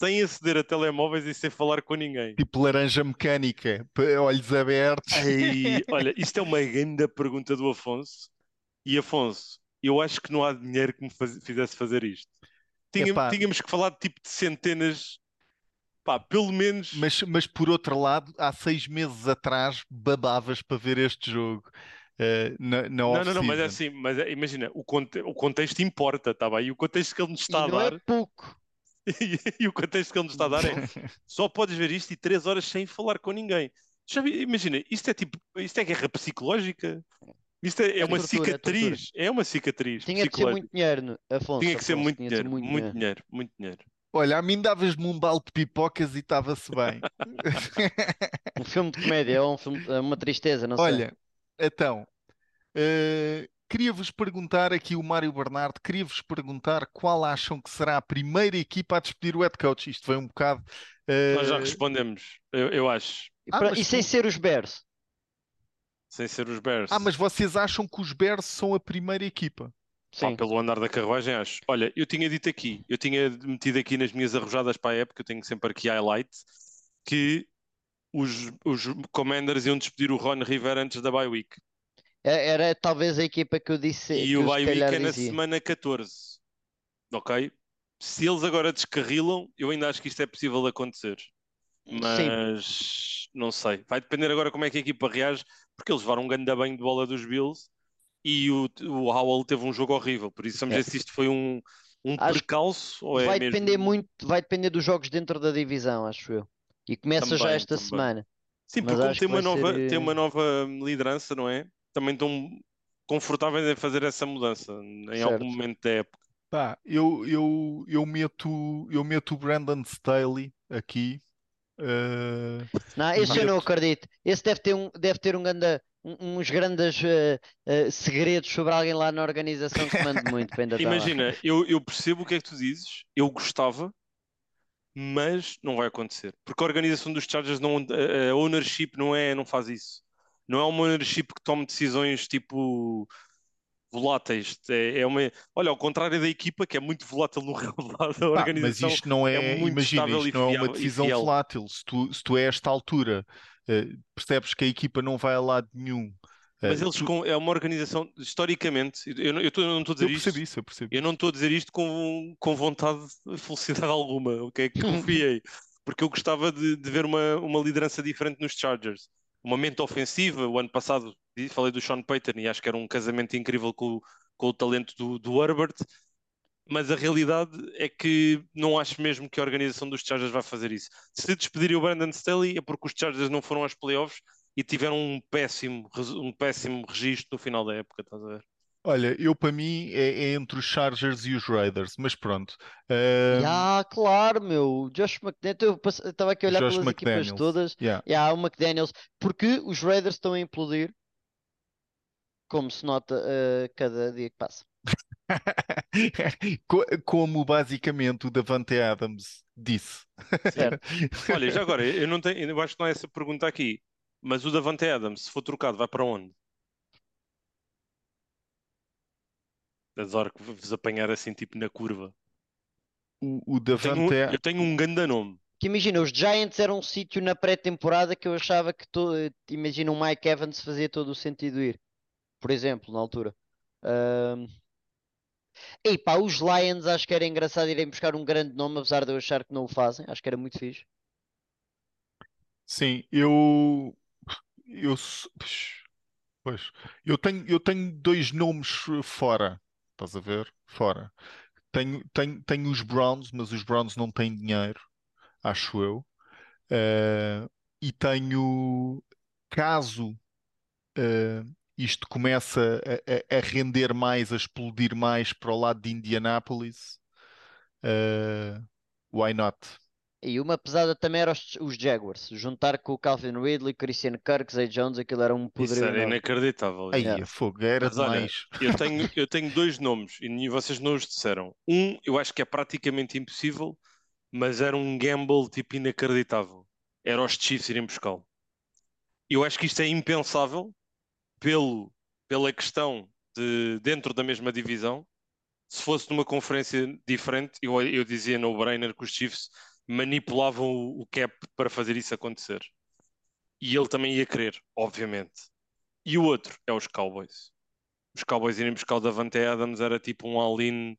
sem aceder a telemóveis e sem falar com ninguém. Tipo laranja mecânica, olhos abertos. E, olha, isto é uma grande pergunta do Afonso. E Afonso, eu acho que não há dinheiro que me faz, fizesse fazer isto. Tínhamos, tínhamos que falar de tipo de centenas... Pá, pelo menos... Mas, mas por outro lado, há seis meses atrás babavas para ver este jogo. Uh, na, na não, não, não, mas é assim, mas é, imagina, o, conte- o contexto importa, tá bem? E o contexto que ele nos está a dar... é pouco. E, e o contexto que ele nos está a dar é só podes ver isto e três horas sem falar com ninguém. Já vi, imagina, isto é tipo, isto é guerra psicológica, isto é, é uma tortura, cicatriz, é, é uma cicatriz. Tinha que ser muito dinheiro, Afonso. Tinha que ser muito dinheiro, muito, muito dinheiro. dinheiro, muito dinheiro. Olha, a mim davas-me um balde de pipocas e estava-se bem. Um filme de comédia, ou um filme, uma tristeza, não sei. Olha, então, uh, queria-vos perguntar aqui, o Mário Bernardo, queria-vos perguntar qual acham que será a primeira equipa a despedir o head coach. Isto foi um bocado... Uh... Nós já respondemos, eu, eu acho. Ah, e mas... sem ser os Bears? Sem ser os Bears. Ah, mas vocês acham que os Bears são a primeira equipa? Sim. Pá, pelo andar da carruagem, acho. Olha, eu tinha dito aqui, eu tinha metido aqui nas minhas arrojadas para a época, eu tenho sempre aqui highlight, que... Os, os Commanders iam despedir o Ron Rivera antes da bye week. Era talvez a equipa que eu disse. E o bye week é na semana catorze. ok? Se eles agora descarrilam, eu ainda acho que isto é possível acontecer. Mas sim, não sei. Vai depender agora como é que a equipa reage, porque eles levaram um grande banho de bola dos Bills e o, o Howell teve um jogo horrível. Por isso vamos ver é. se isto foi um, um percalço ou é vai mesmo... depender muito, vai depender dos jogos dentro da divisão, acho eu. E começa também, já esta também. semana. Sim, porque como tem uma, nova, ser... tem uma nova liderança, não é? Também estão confortáveis em fazer essa mudança em certo. algum momento da época. Tá, eu, eu, eu, meto, eu meto o Brandon Staley aqui. Uh... Não, esse meto... eu não acredito. Esse deve ter, um, deve ter um ganda, um, uns grandes uh, uh, segredos sobre alguém lá na organização que manda muito. Imagina, eu, eu percebo o que é que tu dizes, eu gostava, mas não vai acontecer. Porque a organização dos Chargers, não, a ownership não, é, não faz isso. Não é uma ownership que tome decisões tipo voláteis. É, é uma, olha, ao contrário da equipa, que é muito volátil no resultado da organização. Ah, mas isto não é, é imagina, isto não é uma decisão volátil. Se tu, se tu é a esta altura, uh, percebes que a equipa não vai a lado nenhum. Mas eles com, é uma organização, historicamente, eu, eu, tô, eu não estou a dizer eu percebi isto, isso, eu, percebi. eu não estou a dizer isto com, com vontade de felicidade alguma, ok? Que confiei, porque eu gostava de, de ver uma, uma liderança diferente nos Chargers, uma mente ofensiva. O ano passado falei do Sean Payton e acho que era um casamento incrível com, com o talento do, do Herbert, mas a realidade é que não acho mesmo que a organização dos Chargers vai fazer isso. Se despedirem o Brandon Staley é porque os Chargers não foram aos playoffs e tiveram um péssimo, um péssimo registro no final da época, estás a ver? Olha, eu para mim é, é entre os Chargers e os Raiders, mas pronto. Um... Ah, yeah, claro, meu. Josh McDaniels, eu estava aqui a olhar Josh pelas McDaniels. equipas todas. Yeah. Yeah, o McDaniels. Porque os Raiders estão a implodir, como se nota uh, cada dia que passa. Como basicamente o Davante Adams disse. Certo. Olha, já agora, eu, não tenho, eu acho que não é essa pergunta aqui. Mas o Davante Adams, se for trocado, vai para onde? Adoro que vos apanhar assim, tipo, na curva. O, o Davante... Eu tenho, eu tenho um grande nome. Que imagina, os Giants eram um sítio na pré-temporada que eu achava que... To... Imagina, o Mike Evans fazia todo o sentido ir. Por exemplo, na altura. Um... E pá, os Lions acho que era engraçado irem buscar um grande nome, apesar de eu achar que não o fazem. Acho que era muito fixe. Sim, eu... Eu, pois, eu, tenho, eu tenho dois nomes fora, estás a ver? Fora. Tenho, tenho, tenho os Browns, mas os Browns não têm dinheiro, acho eu. Uh, e tenho, caso uh, isto comece a, a, a render mais, a explodir mais para o lado de Indianapolis, uh, why not? E uma pesada também eram os, os Jaguars. Juntar com o Calvin Ridley, Christian Kirk, Zay Jones, aquilo era um poder. Isso era enorme. Inacreditável. Aí, é. fogo, era Mas, demais. Olha, eu, tenho, eu tenho dois nomes e vocês não os disseram. Um, eu acho que é praticamente impossível, mas era um gamble tipo inacreditável. Era os Chiefs irem buscá-lo. Eu acho que isto é impensável pelo, pela questão de dentro da mesma divisão. Se fosse numa conferência diferente, eu, eu dizia no brainer que os Chiefs manipulavam o cap para fazer isso acontecer. E ele também ia querer, obviamente. E o outro é os Cowboys. Os Cowboys irem buscar o Davante Adams era tipo um all-in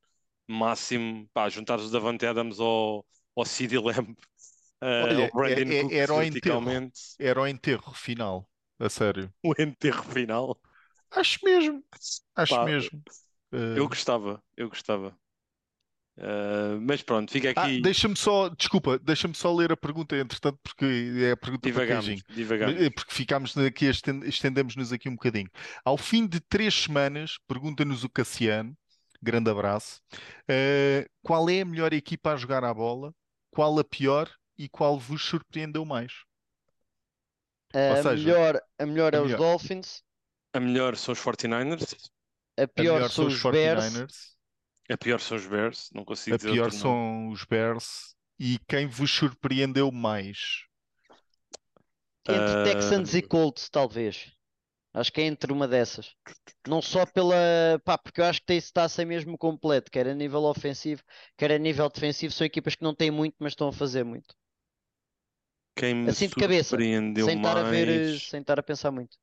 máximo. Pá, juntares o Davante Adams ao, ao CeeDee Lamb. Olha, uh, ao é, é, Cook, era, o enterro, era o enterro final. A sério. O enterro final? Acho mesmo. Acho Pá, mesmo. Eu uh... gostava. Eu gostava. Uh, mas pronto, fica aqui. Ah, deixa-me só, desculpa, deixa-me só ler a pergunta, entretanto, porque é a pergunta divagamos, para divagamos. Porque ficámos aqui, estendemos-nos aqui um bocadinho. Ao fim de três semanas, pergunta-nos o Cassiano, grande abraço, uh, qual é a melhor equipa a jogar à bola, qual a pior e qual vos surpreendeu mais? Uh, Ou seja, a melhor, a melhor é a os melhor. Dolphins, a melhor são os forty-niners, a pior, a pior são os Bears. A pior são os Bears, não consigo dizer. A pior são os Bears. E quem vos surpreendeu mais? Entre uh... Texans e Colts, talvez. Acho que é entre uma dessas. Não só pela... Pá, porque eu acho que tem esse taça mesmo completo, quer a nível ofensivo, quer a nível defensivo. São equipas que não têm muito, mas estão a fazer muito. Quem me assim de cabeça, surpreendeu sem estar mais... A ver, sem estar a pensar muito.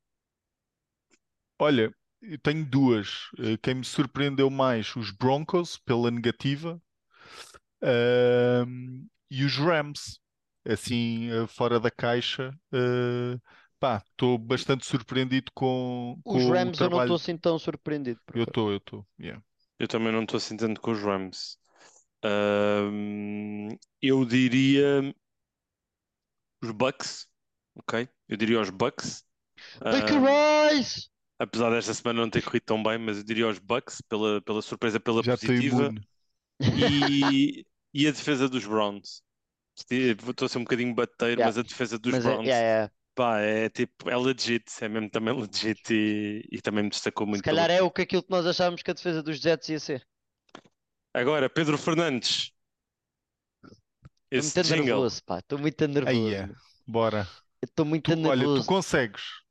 Olha, Eu tenho duas. Quem me surpreendeu mais, os Broncos, pela negativa, uh, e os Rams, assim, fora da caixa. Uh, pá, estou bastante surpreendido com, com os Rams. O eu não estou assim tão surpreendido. Eu estou, eu estou. Yeah. Eu também não estou assim tanto com os Rams. Uh, eu diria os Bucks, ok? Eu diria os Bucks. Baker uh, Rice! Apesar desta semana não ter corrido tão bem, mas eu diria aos Bucks, pela, pela surpresa, pela já positiva. E, e a defesa dos Browns. Estou a ser um bocadinho bateiro, yeah. mas a defesa dos mas Browns é, yeah, yeah. Pá, é tipo, é legit, é mesmo também legit e, e também me destacou muito. Se calhar é o que aquilo que nós achávamos que a defesa dos Jets ia ser. Agora, Pedro Fernandes. Estou muito nervoso, pá. Estou muito nervoso. Aí é. Bora. Estou muito tu, nervoso. Olha, tu consegues.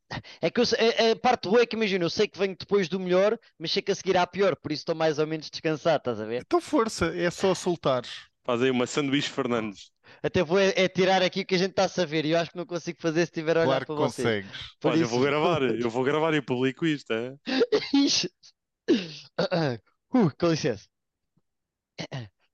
É que eu, a, a parte boa é que imagino, eu sei que venho depois do melhor, mas sei que a seguir há pior, por isso estou mais ou menos descansado, estás a ver? Então força, é só soltares. Faz aí uma sanduíche Fernandes. Até vou é, é tirar aqui o que a gente está a saber, e eu acho que não consigo fazer se tiver a olhar claro para você. Claro que consegues. Olha, isso... eu vou gravar, eu vou gravar e publico isto, é? uh, com licença.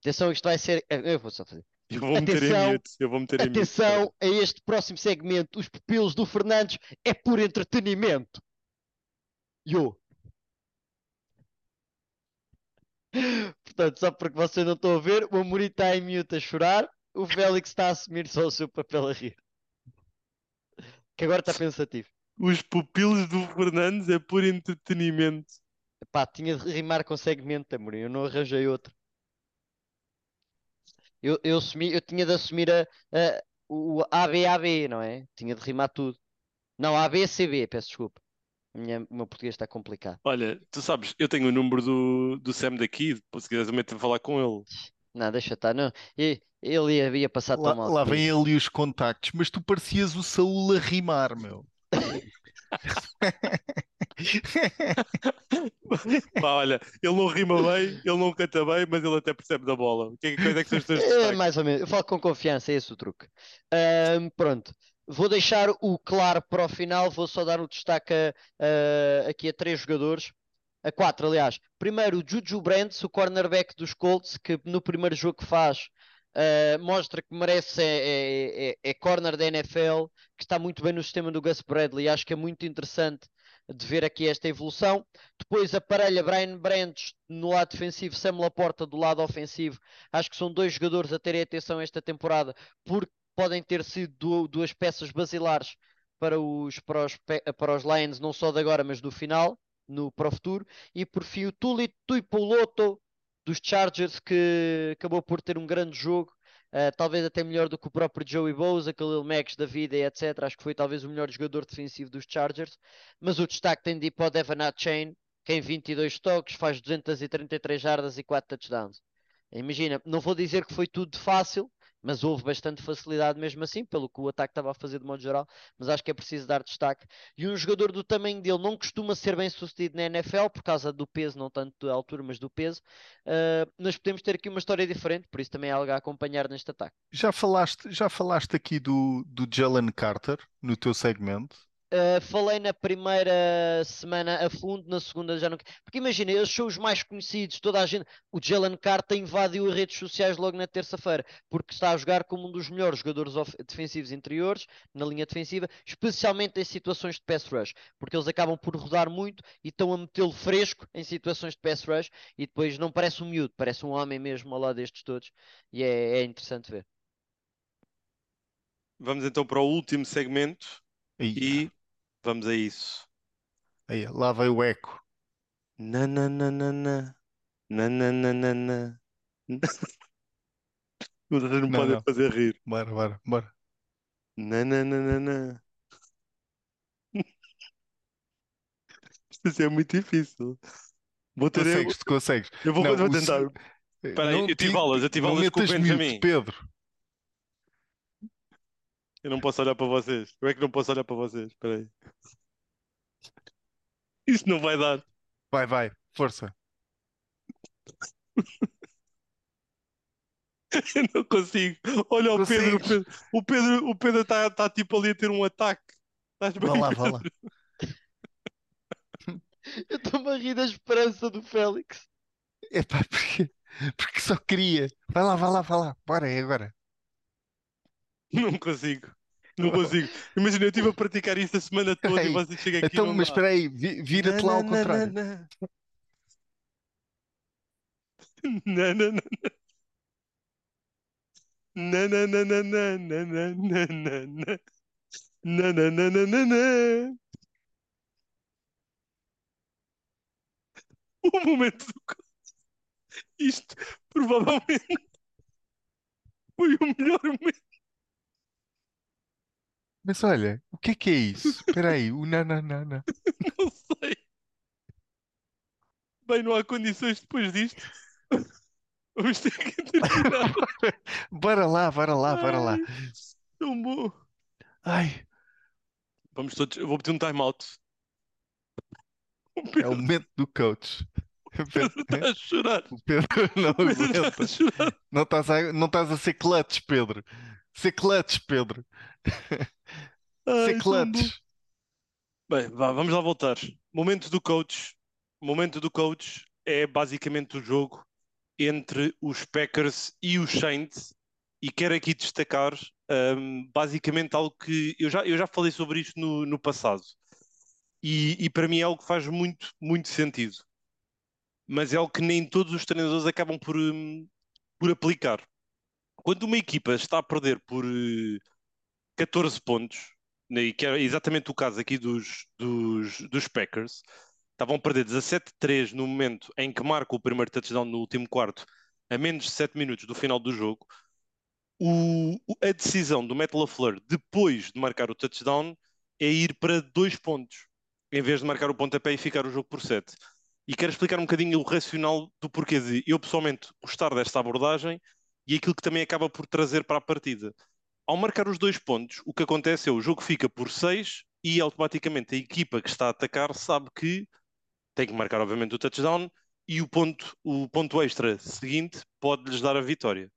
Atenção, isto vai ser... Eu vou só fazer. Eu vou meter atenção, em mute. Eu vou meter atenção em mute. A este próximo segmento, os pupilos do Fernandes é por entretenimento. Yo. Portanto, só porque vocês não estão a ver, o Amorim está em mute a chorar, o Félix está a assumir só o seu papel a rir. Que agora está pensativo. Os pupilos do Fernandes é por entretenimento. Epá, tinha de rimar com segmento, Amorim. Eu não arranjei outro. Eu, eu, assumi, eu tinha de assumir a, a, o A B A B, não é? Tinha de rimar tudo. Não, A B C B, peço desculpa. O meu português está complicado. Olha, tu sabes, eu tenho o número do, do Sam daqui, se quiseres também falar com ele. Não, deixa estar. Não. Ele ia, ia passar tão mal. Lá vem ele e os contactos, mas tu parecias o Saúl a rimar, meu. Pá, olha, ele não rima bem, ele não canta bem, mas ele até percebe da bola. O que é que coisa é que são os teus destaques? É, mais ou menos, eu falo com confiança, é esse o truque. Um, pronto, vou deixar o claro para o final, vou só dar o um destaque a, a, aqui a três jogadores, a quatro, aliás. Primeiro, o Juju Brents, o cornerback dos Colts, que no primeiro jogo que faz. Uh, mostra que merece é, é, é, é corner da N F L, que está muito bem no sistema do Gus Bradley. Acho que é muito interessante de ver aqui esta evolução. Depois aparelha Brian Branch no lado defensivo, Sam Laporta do lado ofensivo. Acho que são dois jogadores a terem atenção esta temporada, porque podem ter sido duas peças basilares para os, para os, para os Lions, não só de agora, mas do final, no, para o futuro. E por fim o Tuli Tuipuloto dos Chargers, que acabou por ter um grande jogo, uh, talvez até melhor do que o próprio Joey Bosa, Khalil Mack da vida e etcétera. Acho que foi talvez o melhor jogador defensivo dos Chargers, mas o destaque tem de ir para o Devon Achane, que em vinte e dois toques faz duzentas e trinta e três jardas e quatro touchdowns. Imagina, não vou dizer que foi tudo fácil, mas houve bastante facilidade mesmo assim, pelo que o ataque estava a fazer de modo geral, mas acho que é preciso dar destaque. E um jogador do tamanho dele não costuma ser bem sucedido na N F L, por causa do peso, não tanto da altura, mas do peso. Uh, nós podemos ter aqui uma história diferente, por isso também há algo a acompanhar neste ataque. Já falaste, já falaste aqui do, do Jalen Carter, no teu segmento? Uh, falei na primeira semana a fundo, na segunda já não... Porque imagina, eles são os mais conhecidos, toda a gente... O Jalen Carter invadiu as redes sociais logo na terça-feira, porque está a jogar como um dos melhores jogadores of... defensivos interiores, na linha defensiva, especialmente em situações de pass rush, porque eles acabam por rodar muito e estão a metê-lo fresco em situações de pass rush, e depois não parece um miúdo, parece um homem mesmo ao lado destes todos, e é, é interessante ver. Vamos então para o último segmento, e... e... Vamos a isso. Aí, lá vai o eco. Nananana. Nananana. Vocês não, não podem não. fazer rir. Bora, bora, bora. Nananana. Isso é muito difícil. Vou ter consegues, eu... tu consegues. Eu vou, não, vou tentar. O... Espera aí, eu tive te... aulas, eu tive aulas com o Benjamin. Pedro. Eu não posso olhar para vocês. Eu é que não posso olhar para vocês. Espera aí. Isso não vai dar. Vai, vai. Força. Eu não consigo. Olha o Pedro, o Pedro. O Pedro, o Pedro está, está tipo ali a ter um ataque. Estás bem? Vai lá, vai lá. Eu estou-me a rir da esperança do Félix. É pá, porque, porque só queria. Vai lá, vai lá, vai lá. Bora, é agora. Não consigo. Não consigo. Imagina, eu estive a praticar isso a semana toda. Ei, e você chega aqui. Então, mas espera aí, vira-te lá ao contrário. Não, não, não, não, não. Na na na na na na na na na na na na na na na na. O momento do isto provavelmente foi o melhor momento. Mas olha, o que é que é isso? Espera aí, o na na na na. Não sei. Bem, não há condições depois disto. Vamos ter que terminar. Bora lá, bora lá, ai, bora lá. Tão bom. Ai. Vamos todos. Eu vou pedir um time-out. É o momento do coach. O Pedro está a chorar. O Pedro não aguenta. Está não, estás a, não estás a ser clutch, Pedro. Ser clutch, Pedro. Ai, ser clutch. Bem, vá, vamos lá voltar. Momento do coach. Momento do coach é basicamente o jogo entre os Packers e os Saints, e quero aqui destacar um, basicamente algo que eu já, eu já falei sobre isto no, no passado, e, e para mim é algo que faz muito, muito sentido, mas é algo que nem todos os treinadores acabam por, um, por aplicar. Quando uma equipa está a perder por uh, catorze pontos, né, e que é exatamente o caso aqui dos, dos, dos Packers. Estavam a perder dezassete a três no momento em que marca o primeiro touchdown no último quarto, a menos de sete minutos do final do jogo. O, a decisão do Matt LaFleur, depois de marcar o touchdown, é ir para dois pontos, em vez de marcar o pontapé e ficar o jogo por sete. E quero explicar um bocadinho o racional do porquê de eu, pessoalmente, gostar desta abordagem e aquilo que também acaba por trazer para a partida. Ao marcar os dois pontos, o que acontece é o jogo fica por seis e automaticamente a equipa que está a atacar sabe que tem que marcar, obviamente, o touchdown e o ponto, o ponto extra seguinte pode-lhes dar a vitória.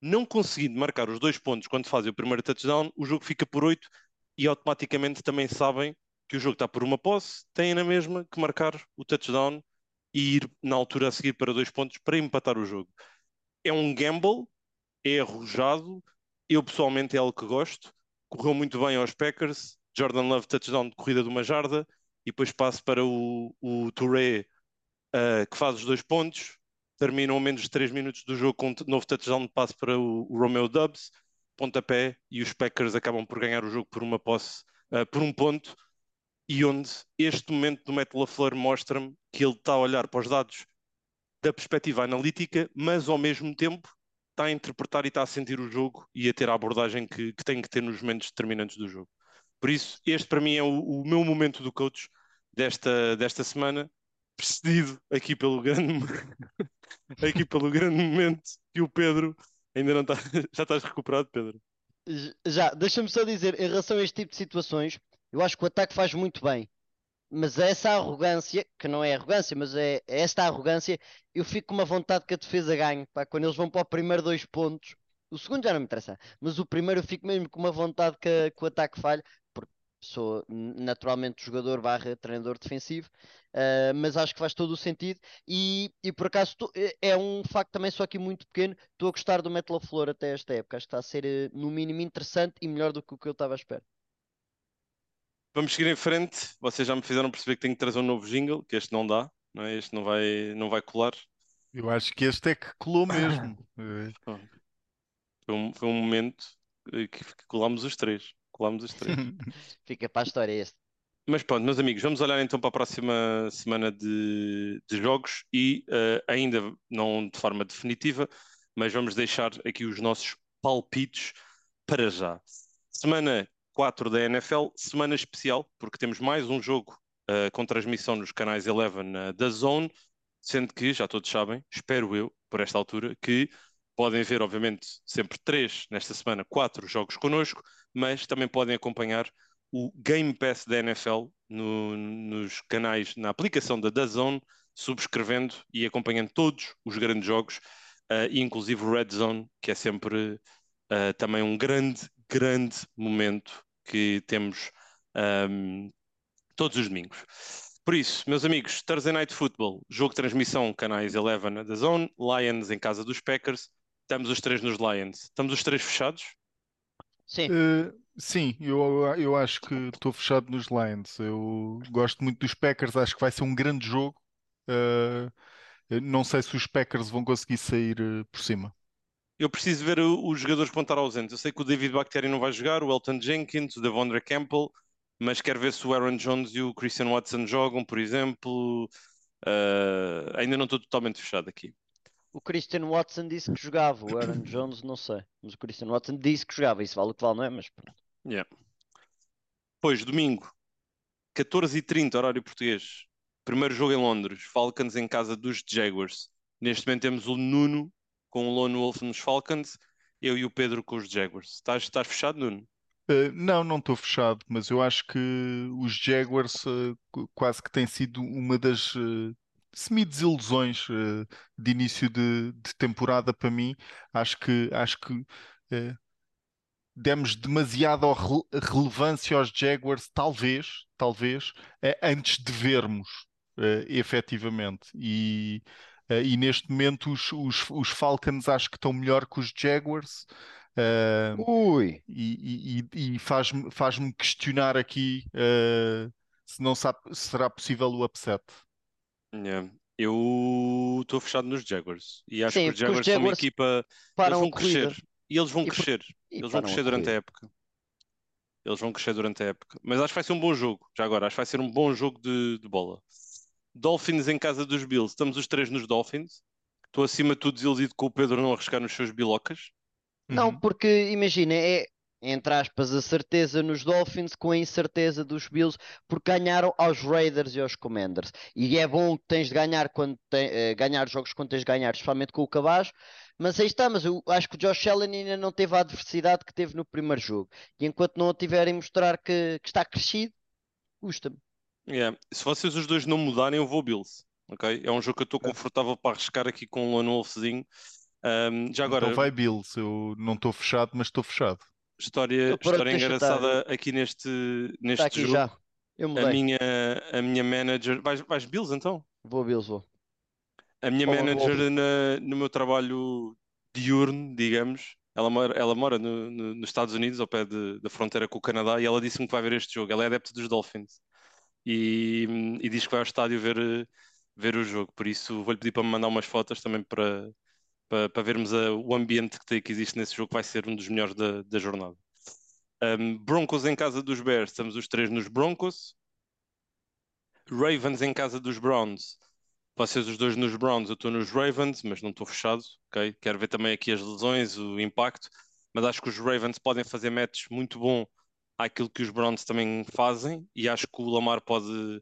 Não conseguindo marcar os dois pontos quando fazem o primeiro touchdown, o jogo fica por oito e automaticamente também sabem que o jogo está por uma posse, têm na mesma que marcar o touchdown e ir na altura a seguir para dois pontos para empatar o jogo. É um gamble, é arrojado, eu pessoalmente é algo que gosto, correu muito bem aos Packers, Jordan Love touchdown de corrida de uma jarda, e depois passo para o, o Touré, uh, que faz os dois pontos, terminam menos de três minutos do jogo com um novo touchdown de passe para o, o Romeo Dobbs, pontapé, e os Packers acabam por ganhar o jogo por uma posse, uh, por um ponto, e onde este momento do Matt LaFleur mostra-me que ele está a olhar para os dados da perspectiva analítica, mas ao mesmo tempo está a interpretar e está a sentir o jogo e a ter a abordagem que, que tem que ter nos momentos determinantes do jogo. Por isso, este para mim é o, o meu momento do coach desta, desta semana, precedido aqui pelo grande aqui pelo grande momento que o Pedro ainda não está. Já estás recuperado, Pedro? Já, deixa-me só dizer, em relação a este tipo de situações, eu acho que o ataque faz muito bem, mas essa arrogância, que não é arrogância, mas é, é esta arrogância, eu fico com uma vontade que a defesa ganhe, pá, quando eles vão para o primeiro dois pontos. O segundo já não me interessa, mas o primeiro eu fico mesmo com uma vontade que, que o ataque falhe, porque sou naturalmente jogador barra treinador defensivo, uh, mas acho que faz todo o sentido, e, e por acaso tô, é um facto também só aqui muito pequeno, estou a gostar do Matt LaFleur até esta época, acho que está a ser no mínimo interessante e melhor do que o que eu estava à espera. Vamos seguir em frente, vocês já me fizeram perceber que tenho que trazer um novo jingle, que este não dá, não é? Este não vai, não vai colar. Eu acho que este é que colou mesmo. Foi um, foi um momento que, que colámos os três. Colámos os três. Fica para a história este. Mas pronto, meus amigos, vamos olhar então para a próxima semana de, de jogos e uh, ainda não de forma definitiva, mas vamos deixar aqui os nossos palpites para já. Semana quatro da N F L, semana especial, porque temos mais um jogo uh, com transmissão nos canais Eleven uh, da Zone, sendo que, já todos sabem, espero eu, por esta altura, que podem ver, obviamente, sempre três, nesta semana, quatro jogos connosco, mas também podem acompanhar o Game Pass da N F L no, nos canais, na aplicação da DAZN, subscrevendo e acompanhando todos os grandes jogos, uh, inclusive o Red Zone, que é sempre uh, também um grande, grande momento que temos um, todos os domingos. Por isso, meus amigos, Thursday Night Football, jogo de transmissão, canais Eleven da Zone, Lions em casa dos Packers, estamos os três nos Lions. Estamos os três fechados? Sim. Uh, sim, eu, eu acho que estou fechado nos Lions. Eu gosto muito dos Packers, acho que vai ser um grande jogo. Uh, não sei se os Packers vão conseguir sair por cima. Eu preciso ver os jogadores que vão estar ausentes. Eu sei que o David Bakhtiari não vai jogar, o Elton Jenkins, o Devondre Campbell, mas quero ver se o Aaron Jones e o Christian Watson jogam, por exemplo. Uh, ainda não estou totalmente fechado aqui. O Christian Watson disse que jogava, o Aaron Jones não sei, mas o Christian Watson disse que jogava, isso vale o que vale, não é? Mas pronto. Yeah. Pois, domingo, catorze e trinta, horário português. Primeiro jogo em Londres, Falcons em casa dos Jaguars. Neste momento temos o Nuno com o Lone Wolf nos Falcons, eu e o Pedro com os Jaguars. Estás, estás fechado, Nuno? Uh, não, não estou fechado, mas eu acho que os Jaguars uh, quase que têm sido uma das uh, semi-desilusões uh, de início de, de temporada para mim. Acho que, acho que uh, demos demasiada re- relevância aos Jaguars, talvez, talvez uh, antes de vermos uh, efetivamente. E... Uh, e neste momento os, os, os Falcons acho que estão melhor que os Jaguars. Uh, Ui. E, e, e faz-me, faz-me questionar aqui uh, se não sabe, será possível o upset. Yeah. Eu estou fechado nos Jaguars. E acho Sim, que os Jaguars, os Jaguars são uma equipa... Eles vão crescer. E eles vão e crescer. E eles vão crescer a durante a época. Eles vão crescer durante a época. Mas acho que vai ser um bom jogo. Já agora, acho que vai ser um bom jogo de, de bola. Dolphins em casa dos Bills. Estamos os três nos Dolphins. Estou acima de tudo desiludido com o Pedro não arriscar nos seus bilocas. Não, uhum. Porque imagina, é entre aspas a certeza nos Dolphins com a incerteza dos Bills, porque ganharam aos Raiders e aos Commanders. E é bom que tens de ganhar, quando tem, uh, ganhar jogos quando tens de ganhar, especialmente com o Cabaz. Mas aí está, mas eu acho que o Josh Allen ainda não teve a adversidade que teve no primeiro jogo. E enquanto não a tiverem mostrar que, que está crescido, custa-me. Yeah. Se vocês os dois não mudarem, eu vou Bills, ok? É um jogo que eu estou confortável para arriscar aqui com um Lone Wolfzinho. Um, já agora... Então vai Bills, eu não estou fechado, mas estou fechado. História, história engraçada estar... aqui neste, neste aqui jogo. Já. Eu a, minha, a minha manager... Vais, vais Bills então? Vou Bills, vou. A minha oh, manager na, no meu trabalho diurno, digamos, ela mora, ela mora no, no, nos Estados Unidos, ao pé de, da fronteira com o Canadá, e ela disse-me que vai ver este jogo. Ela é adepta dos Dolphins. E, e diz que vai ao estádio ver, ver o jogo, por isso vou-lhe pedir para me mandar umas fotos também para, para, para vermos a, o ambiente que, tem, que existe nesse jogo, que vai ser um dos melhores da, da jornada. Um, Broncos em casa dos Bears, estamos os três nos Broncos. Ravens em casa dos Browns, vocês os dois nos Browns, eu estou nos Ravens, mas não estou fechado, okay? Quero ver também aqui as lesões, o impacto, mas acho que os Ravens podem fazer matches muito bom àquilo que os Browns também fazem, e acho que o Lamar pode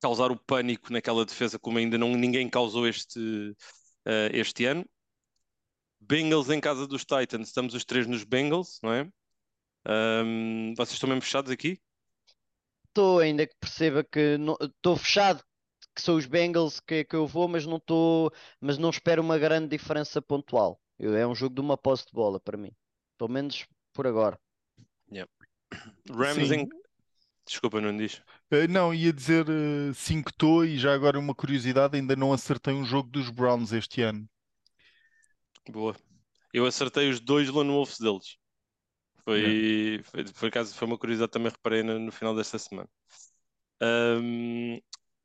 causar o pânico naquela defesa como ainda não, ninguém causou este, uh, este ano. Bengals em casa dos Titans, estamos os três nos Bengals, não é? Um, vocês estão mesmo fechados aqui? Estou, ainda que perceba que estou fechado, que são os Bengals que, que eu vou, mas não estou, mas não espero uma grande diferença pontual. Eu, é um jogo de uma posse de bola para mim, pelo menos por agora. Yeah. Rams em... Desculpa, não diz? Uh, não, ia dizer cinco uh, estou, e já agora uma curiosidade, ainda não acertei um jogo dos Browns este ano. Boa. Eu acertei os dois Lone Wolves deles. Foi, yeah. foi, foi, foi, foi uma curiosidade também, reparei no, no final desta semana. Um,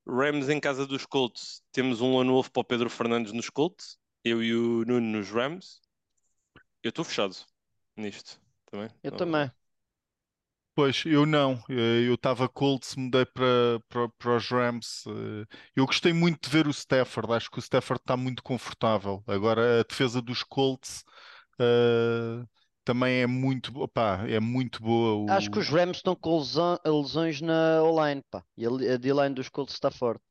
Rams em casa dos Colts. Temos um Lone Wolf para o Pedro Fernandes nos Colts. Eu e o Nuno nos Rams. Eu estou fechado nisto também. Eu não... também. Pois, eu não. Eu estava Colts, mudei para, para, para os Rams. Eu gostei muito de ver o Stafford. Acho que o Stafford está muito confortável. Agora, a defesa dos Colts uh, também é muito, opá, é muito boa. O... Acho que os Rams estão com lesão, lesões na O-line, pá. E a D-line dos Colts está forte.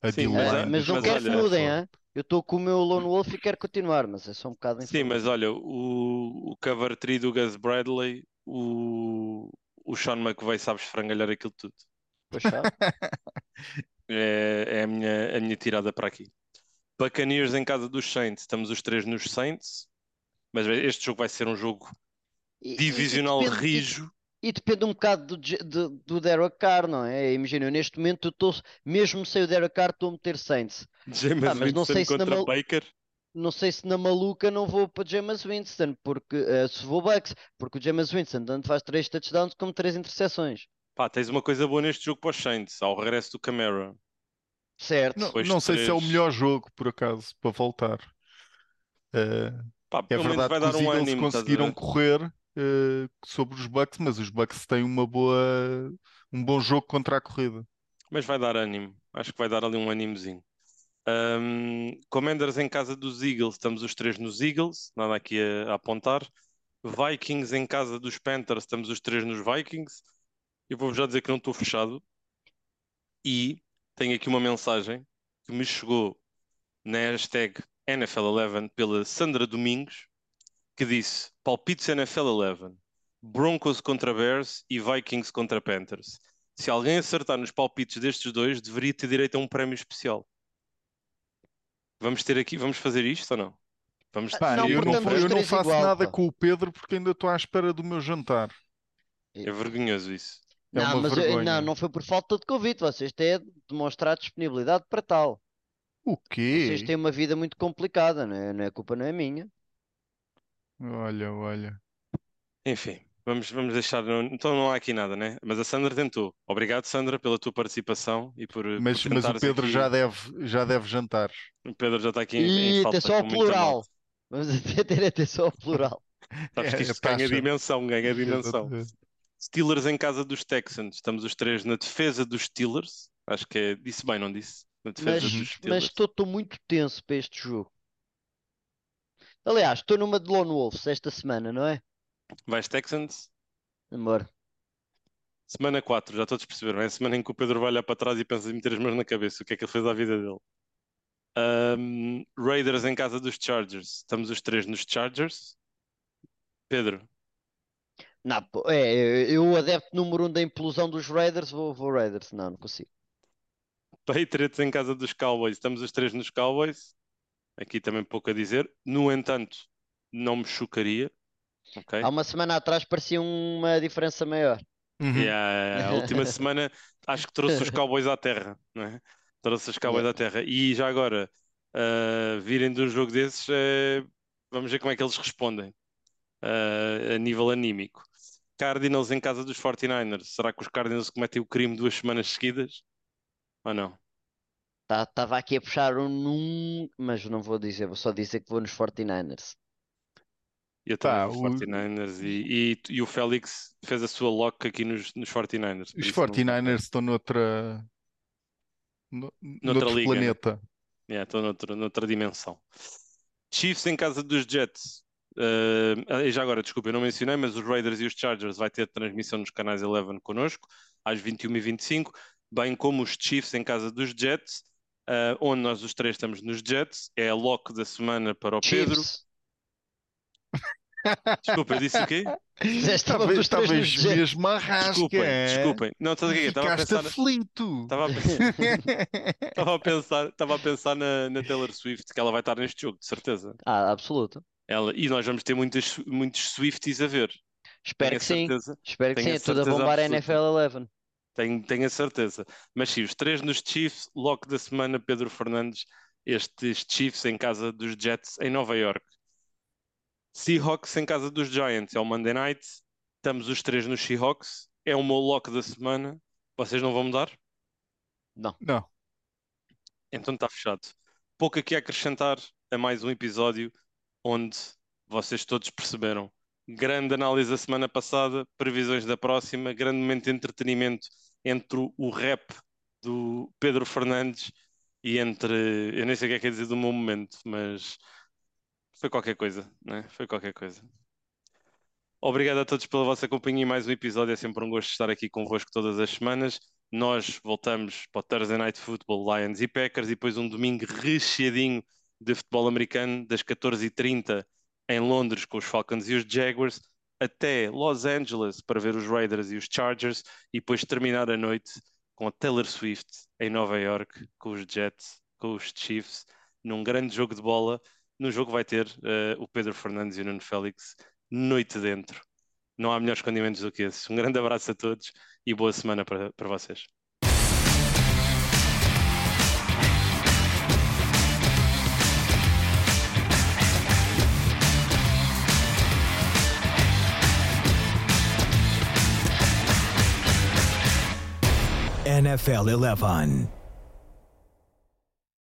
A Sim, mas, é, mas não mas quero olha, que mudem, é hein? Eu estou com o meu Lone Wolf e quero continuar, mas é só um bocado... Sim, mas olha, o, o cover três do Gus Bradley, o... O Sean McVay sabe esfrangalhar aquilo tudo. Pois sabe. É, é a, minha, a minha tirada para aqui. Buccaneers em casa dos Saints. Estamos os três nos Saints. Mas este jogo vai ser um jogo divisional e, e depende, rijo. E depende um bocado do, do, do Derek Carr, não é? Imagina, eu neste momento, eu tô, mesmo sem o Derek Carr, estou a meter Saints. James ah, mas não sei se na mal... Baker? Não sei se na maluca não vou para James Winston, porque uh, se vou Bucks, porque o James Winston tanto faz três touchdowns como três interseções. Pá, tens uma coisa boa neste jogo para os Saints, ao regresso do Camara. Certo. Não, não sei três. Se é o melhor jogo, por acaso, para voltar. Uh, Pá, é verdade vai que dar os um ânimo, conseguiram correr... Uh, sobre os Bucks, mas os Bucks têm uma boa, um bom jogo contra a corrida. Mas vai dar ânimo, acho que vai dar ali um animozinho. Um, Commanders em casa dos Eagles, estamos os três nos Eagles, nada aqui a, a apontar. Vikings em casa dos Panthers, estamos os três nos Vikings. Eu vou-vos já dizer que não estou fechado. E tenho aqui uma mensagem que me chegou na hashtag N F L Eleven pela Sandra Domingos, que disse: palpites N F L Eleven, Broncos contra Bears e Vikings contra Panthers. Se alguém acertar nos palpites destes dois, deveria ter direito a um prémio especial. Vamos ter aqui, vamos fazer isto ou não? Vamos... Pá, não, eu, não, eu não faço igual, nada pá. Com o Pedro porque ainda estou à espera do meu jantar. É vergonhoso isso. É não, uma mas vergonha. Eu, não, não foi por falta de convite. Vocês têm de demonstrar disponibilidade para tal. O quê? Vocês têm uma vida muito complicada, não é? Não é culpa, não é minha. Olha, olha. Enfim, vamos, vamos deixar. Então não há aqui nada, né? Mas a Sandra tentou. Obrigado, Sandra, pela tua participação e por. Mas, por mas o Pedro aqui. já deve, já deve jantar. O Pedro já está aqui em, em falta. E atenção ao plural. Vamos ter atenção ao plural. Sabes que isto é, ganha dimensão, ganha dimensão. Steelers em casa dos Texans. Estamos os três na defesa dos Steelers. Acho que é. Disse bem, não disse? Na defesa mas, dos Steelers. Mas estou muito tenso para este jogo. Aliás, estou numa de Lone Wolves esta semana, não é? Vais Texans? Amor. Semana quatro, já todos perceberam. É a semana em que o Pedro vai olhar para trás e pensa em meter as mãos na cabeça. O que é que ele fez à vida dele? Um, Raiders em casa dos Chargers. Estamos os três nos Chargers. Pedro? Não, é, eu adepto número um da implosão dos Raiders. Vou, vou Raiders. Não, não consigo. Patriots em casa dos Cowboys. Estamos os três nos Cowboys. Aqui também pouco a dizer. No entanto, não me chocaria. Okay. Há uma semana atrás parecia uma diferença maior. Uhum. Yeah, a última semana acho que trouxe os Cowboys à terra. Não é? Trouxe os Cowboys yeah. à terra. E já agora, uh, virem de um jogo desses, uh, vamos ver como é que eles respondem. Uh, a nível anímico. Cardinals em casa dos forty-niners. Será que os Cardinals cometem o crime duas semanas seguidas? Ou não? Estava aqui a puxar um num, mas não vou dizer, vou só dizer que vou nos forty-niners. Eu tá, também nos forty-niners o... E, e, e o Félix fez a sua lock aqui nos, nos forty-niners. Os forty-niners estão noutra, no, noutra noutro liga. Planeta. Yeah, estão noutra, noutra dimensão. Chiefs em casa dos Jets. Uh, já agora, desculpa, eu não mencionei, mas os Raiders e os Chargers vai ter transmissão nos canais Eleven connosco, às vinte e uma e vinte e cinco, bem como os Chiefs em casa dos Jets. Uh, onde nós os três estamos nos Jets. É a lock da semana para o Chiefs. Pedro. Desculpa, eu disse o quê? Talvez mesmo arrasca. Desculpem, desculpem. Não, estás aqui. Estava a pensar. Aflito. Estava a pensar, estava a pensar, estava a pensar na, na Taylor Swift, que ela vai estar neste jogo, de certeza. Ah, absoluto. Ela, e nós vamos ter muitas, muitos Swifties a ver. Espero que sim. Espero que sim. Tudo a bombar a N F L Eleven. Tenho, tenho a certeza. Mas sim, os três nos Chiefs, lock da semana, Pedro Fernandes, estes Chiefs em casa dos Jets em Nova York. Seahawks em casa dos Giants, é o Monday Night, estamos os três nos Seahawks, é o meu lock da semana, vocês não vão mudar? Não. Não. Então está fechado. Pouco aqui a acrescentar a mais um episódio onde vocês todos perceberam. Grande análise da semana passada, previsões da próxima, grande momento de entretenimento entre o rap do Pedro Fernandes e entre... Eu nem sei o que é que é dizer do meu momento, mas foi qualquer coisa, né? Foi qualquer coisa. Obrigado a todos pela vossa companhia e mais um episódio. É sempre um gosto estar aqui convosco todas as semanas. Nós voltamos para o Thursday Night Football, Lions e Packers, e depois um domingo recheadinho de futebol americano das catorze e trinta em Londres com os Falcons e os Jaguars, até Los Angeles para ver os Raiders e os Chargers, e depois terminar a noite com a Taylor Swift em Nova York com os Jets, com os Chiefs, num grande jogo de bola. No jogo vai ter uh, o Pedro Fernandes e o Nuno Félix noite dentro. não há melhores condimentos do que esses. Um grande abraço a todos e boa semana para, para vocês. N F L Eleven.